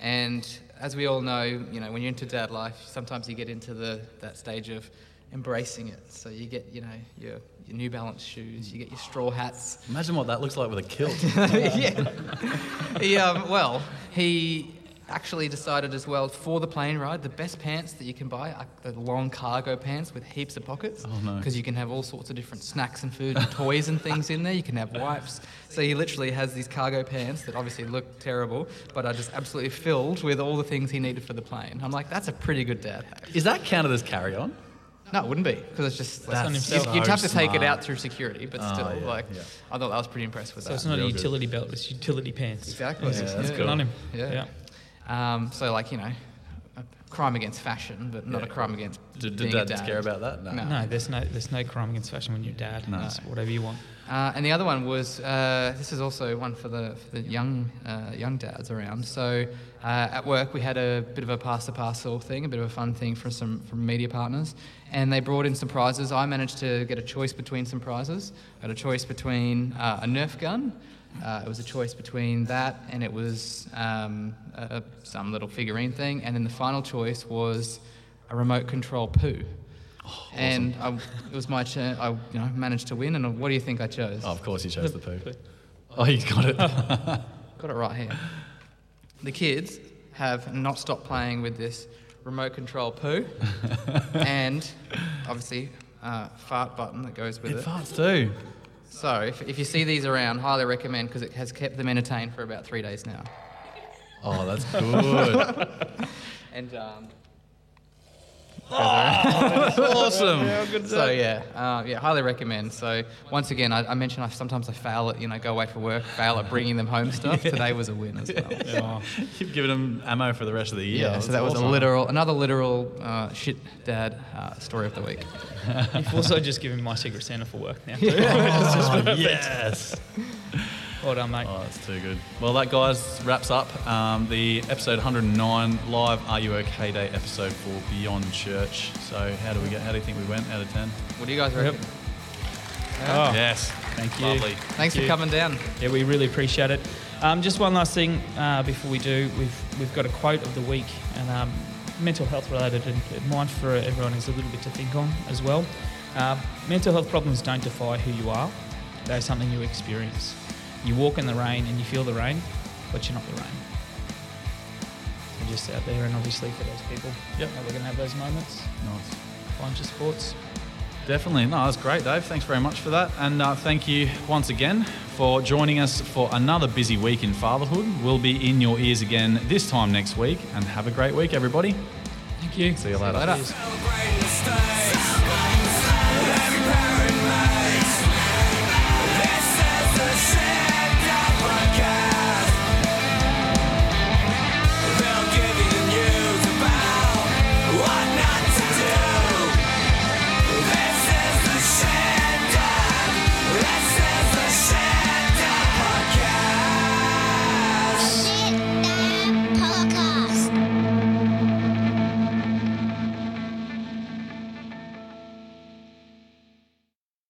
and as we all know, you know, when you're into dad life, sometimes you get into the that stage of embracing it. So you get, you know, your, your New Balance shoes, you get your straw hats. Imagine what that looks like with a kilt. Yeah. He, um, well, he actually decided as well for the plane ride, the best pants that you can buy are the long cargo pants with heaps of pockets. Oh no! Because you can have all sorts of different snacks and food and toys and things in there. You can have wipes. So he literally has these cargo pants that obviously look terrible, but are just absolutely filled with all the things he needed for the plane. I'm like, that's a pretty good dad hack. Is that counted as carry-on? No, it wouldn't be, because it's just... That's so you'd have to smart. take it out through security, but still, oh, yeah, like, yeah. I thought I was pretty impressed with so that. So it's not Real a utility good. belt, it's utility pants. Exactly. Yeah, that's yeah. Cool. Good on him. Yeah. yeah. Um, so, like, you know, a crime against fashion, but not yeah. a crime against Did, did dads dad. care about that? No. No. no, there's no there's no crime against fashion when you're a dad. No. It's whatever you want. Uh, and the other one was, uh, this is also one for the for the young uh, young dads around. So uh, at work we had a bit of a pass the parcel thing, a bit of a fun thing from some from media partners, and they brought in some prizes. I managed to get a choice between some prizes. I had a choice between uh, a Nerf gun. Uh, it was a choice between that, and it was um, a, some little figurine thing, and then the final choice was a remote control poo. Oh, awesome. And I, it was my chance. I you know, managed to win. And what do you think I chose? Oh, of course you chose the, the poo. Oh, you got it. Got it right here. The kids have not stopped playing with this remote control poo, and obviously uh, fart button that goes with it. It farts too. So if, if you see these around, highly recommend, because it has kept them entertained for about three days now. Oh, that's good. And. Um, Oh, that's awesome. Yeah, good so yeah, uh, yeah, highly recommend. So once again, I, I mentioned I, sometimes I fail at, you know, go away for work, fail at bringing them home stuff. Yeah. Today was a win as well. Yeah. Oh. You've given them ammo for the rest of the year. Yeah, that's so that awesome. was a literal, another literal uh, shit dad uh, story of the week. You've also just given my Secret Santa for work now too. Yeah. Oh, yes. Well done, mate. Oh, that's too good. Well, that, guys, wraps up um, the episode one oh nine live Are You OK Day episode for Beyond Church. So how do we get? How do you think we went out of ten? What do you guys reckon? Yep. Yeah. Oh. Yes. Thank you. Lovely. Thanks Thank for you. coming down. Yeah, we really appreciate it. Um, just one last thing uh, before we do. We've we've got a quote of the week, and um, mental health related, and mine for everyone is a little bit to think on as well. Uh, mental health problems don't define who you are. They're something you experience. You walk in the rain and you feel the rain, but you're not the rain. So just out there, and obviously for those people, yep, we're going to have those moments. Nice. Bunch of sports. Definitely. No, that's great, Dave. Thanks very much for that. And uh, thank you once again for joining us for another busy week in fatherhood. We'll be in your ears again this time next week. And have a great week, everybody. Thank you. See you later. See you later.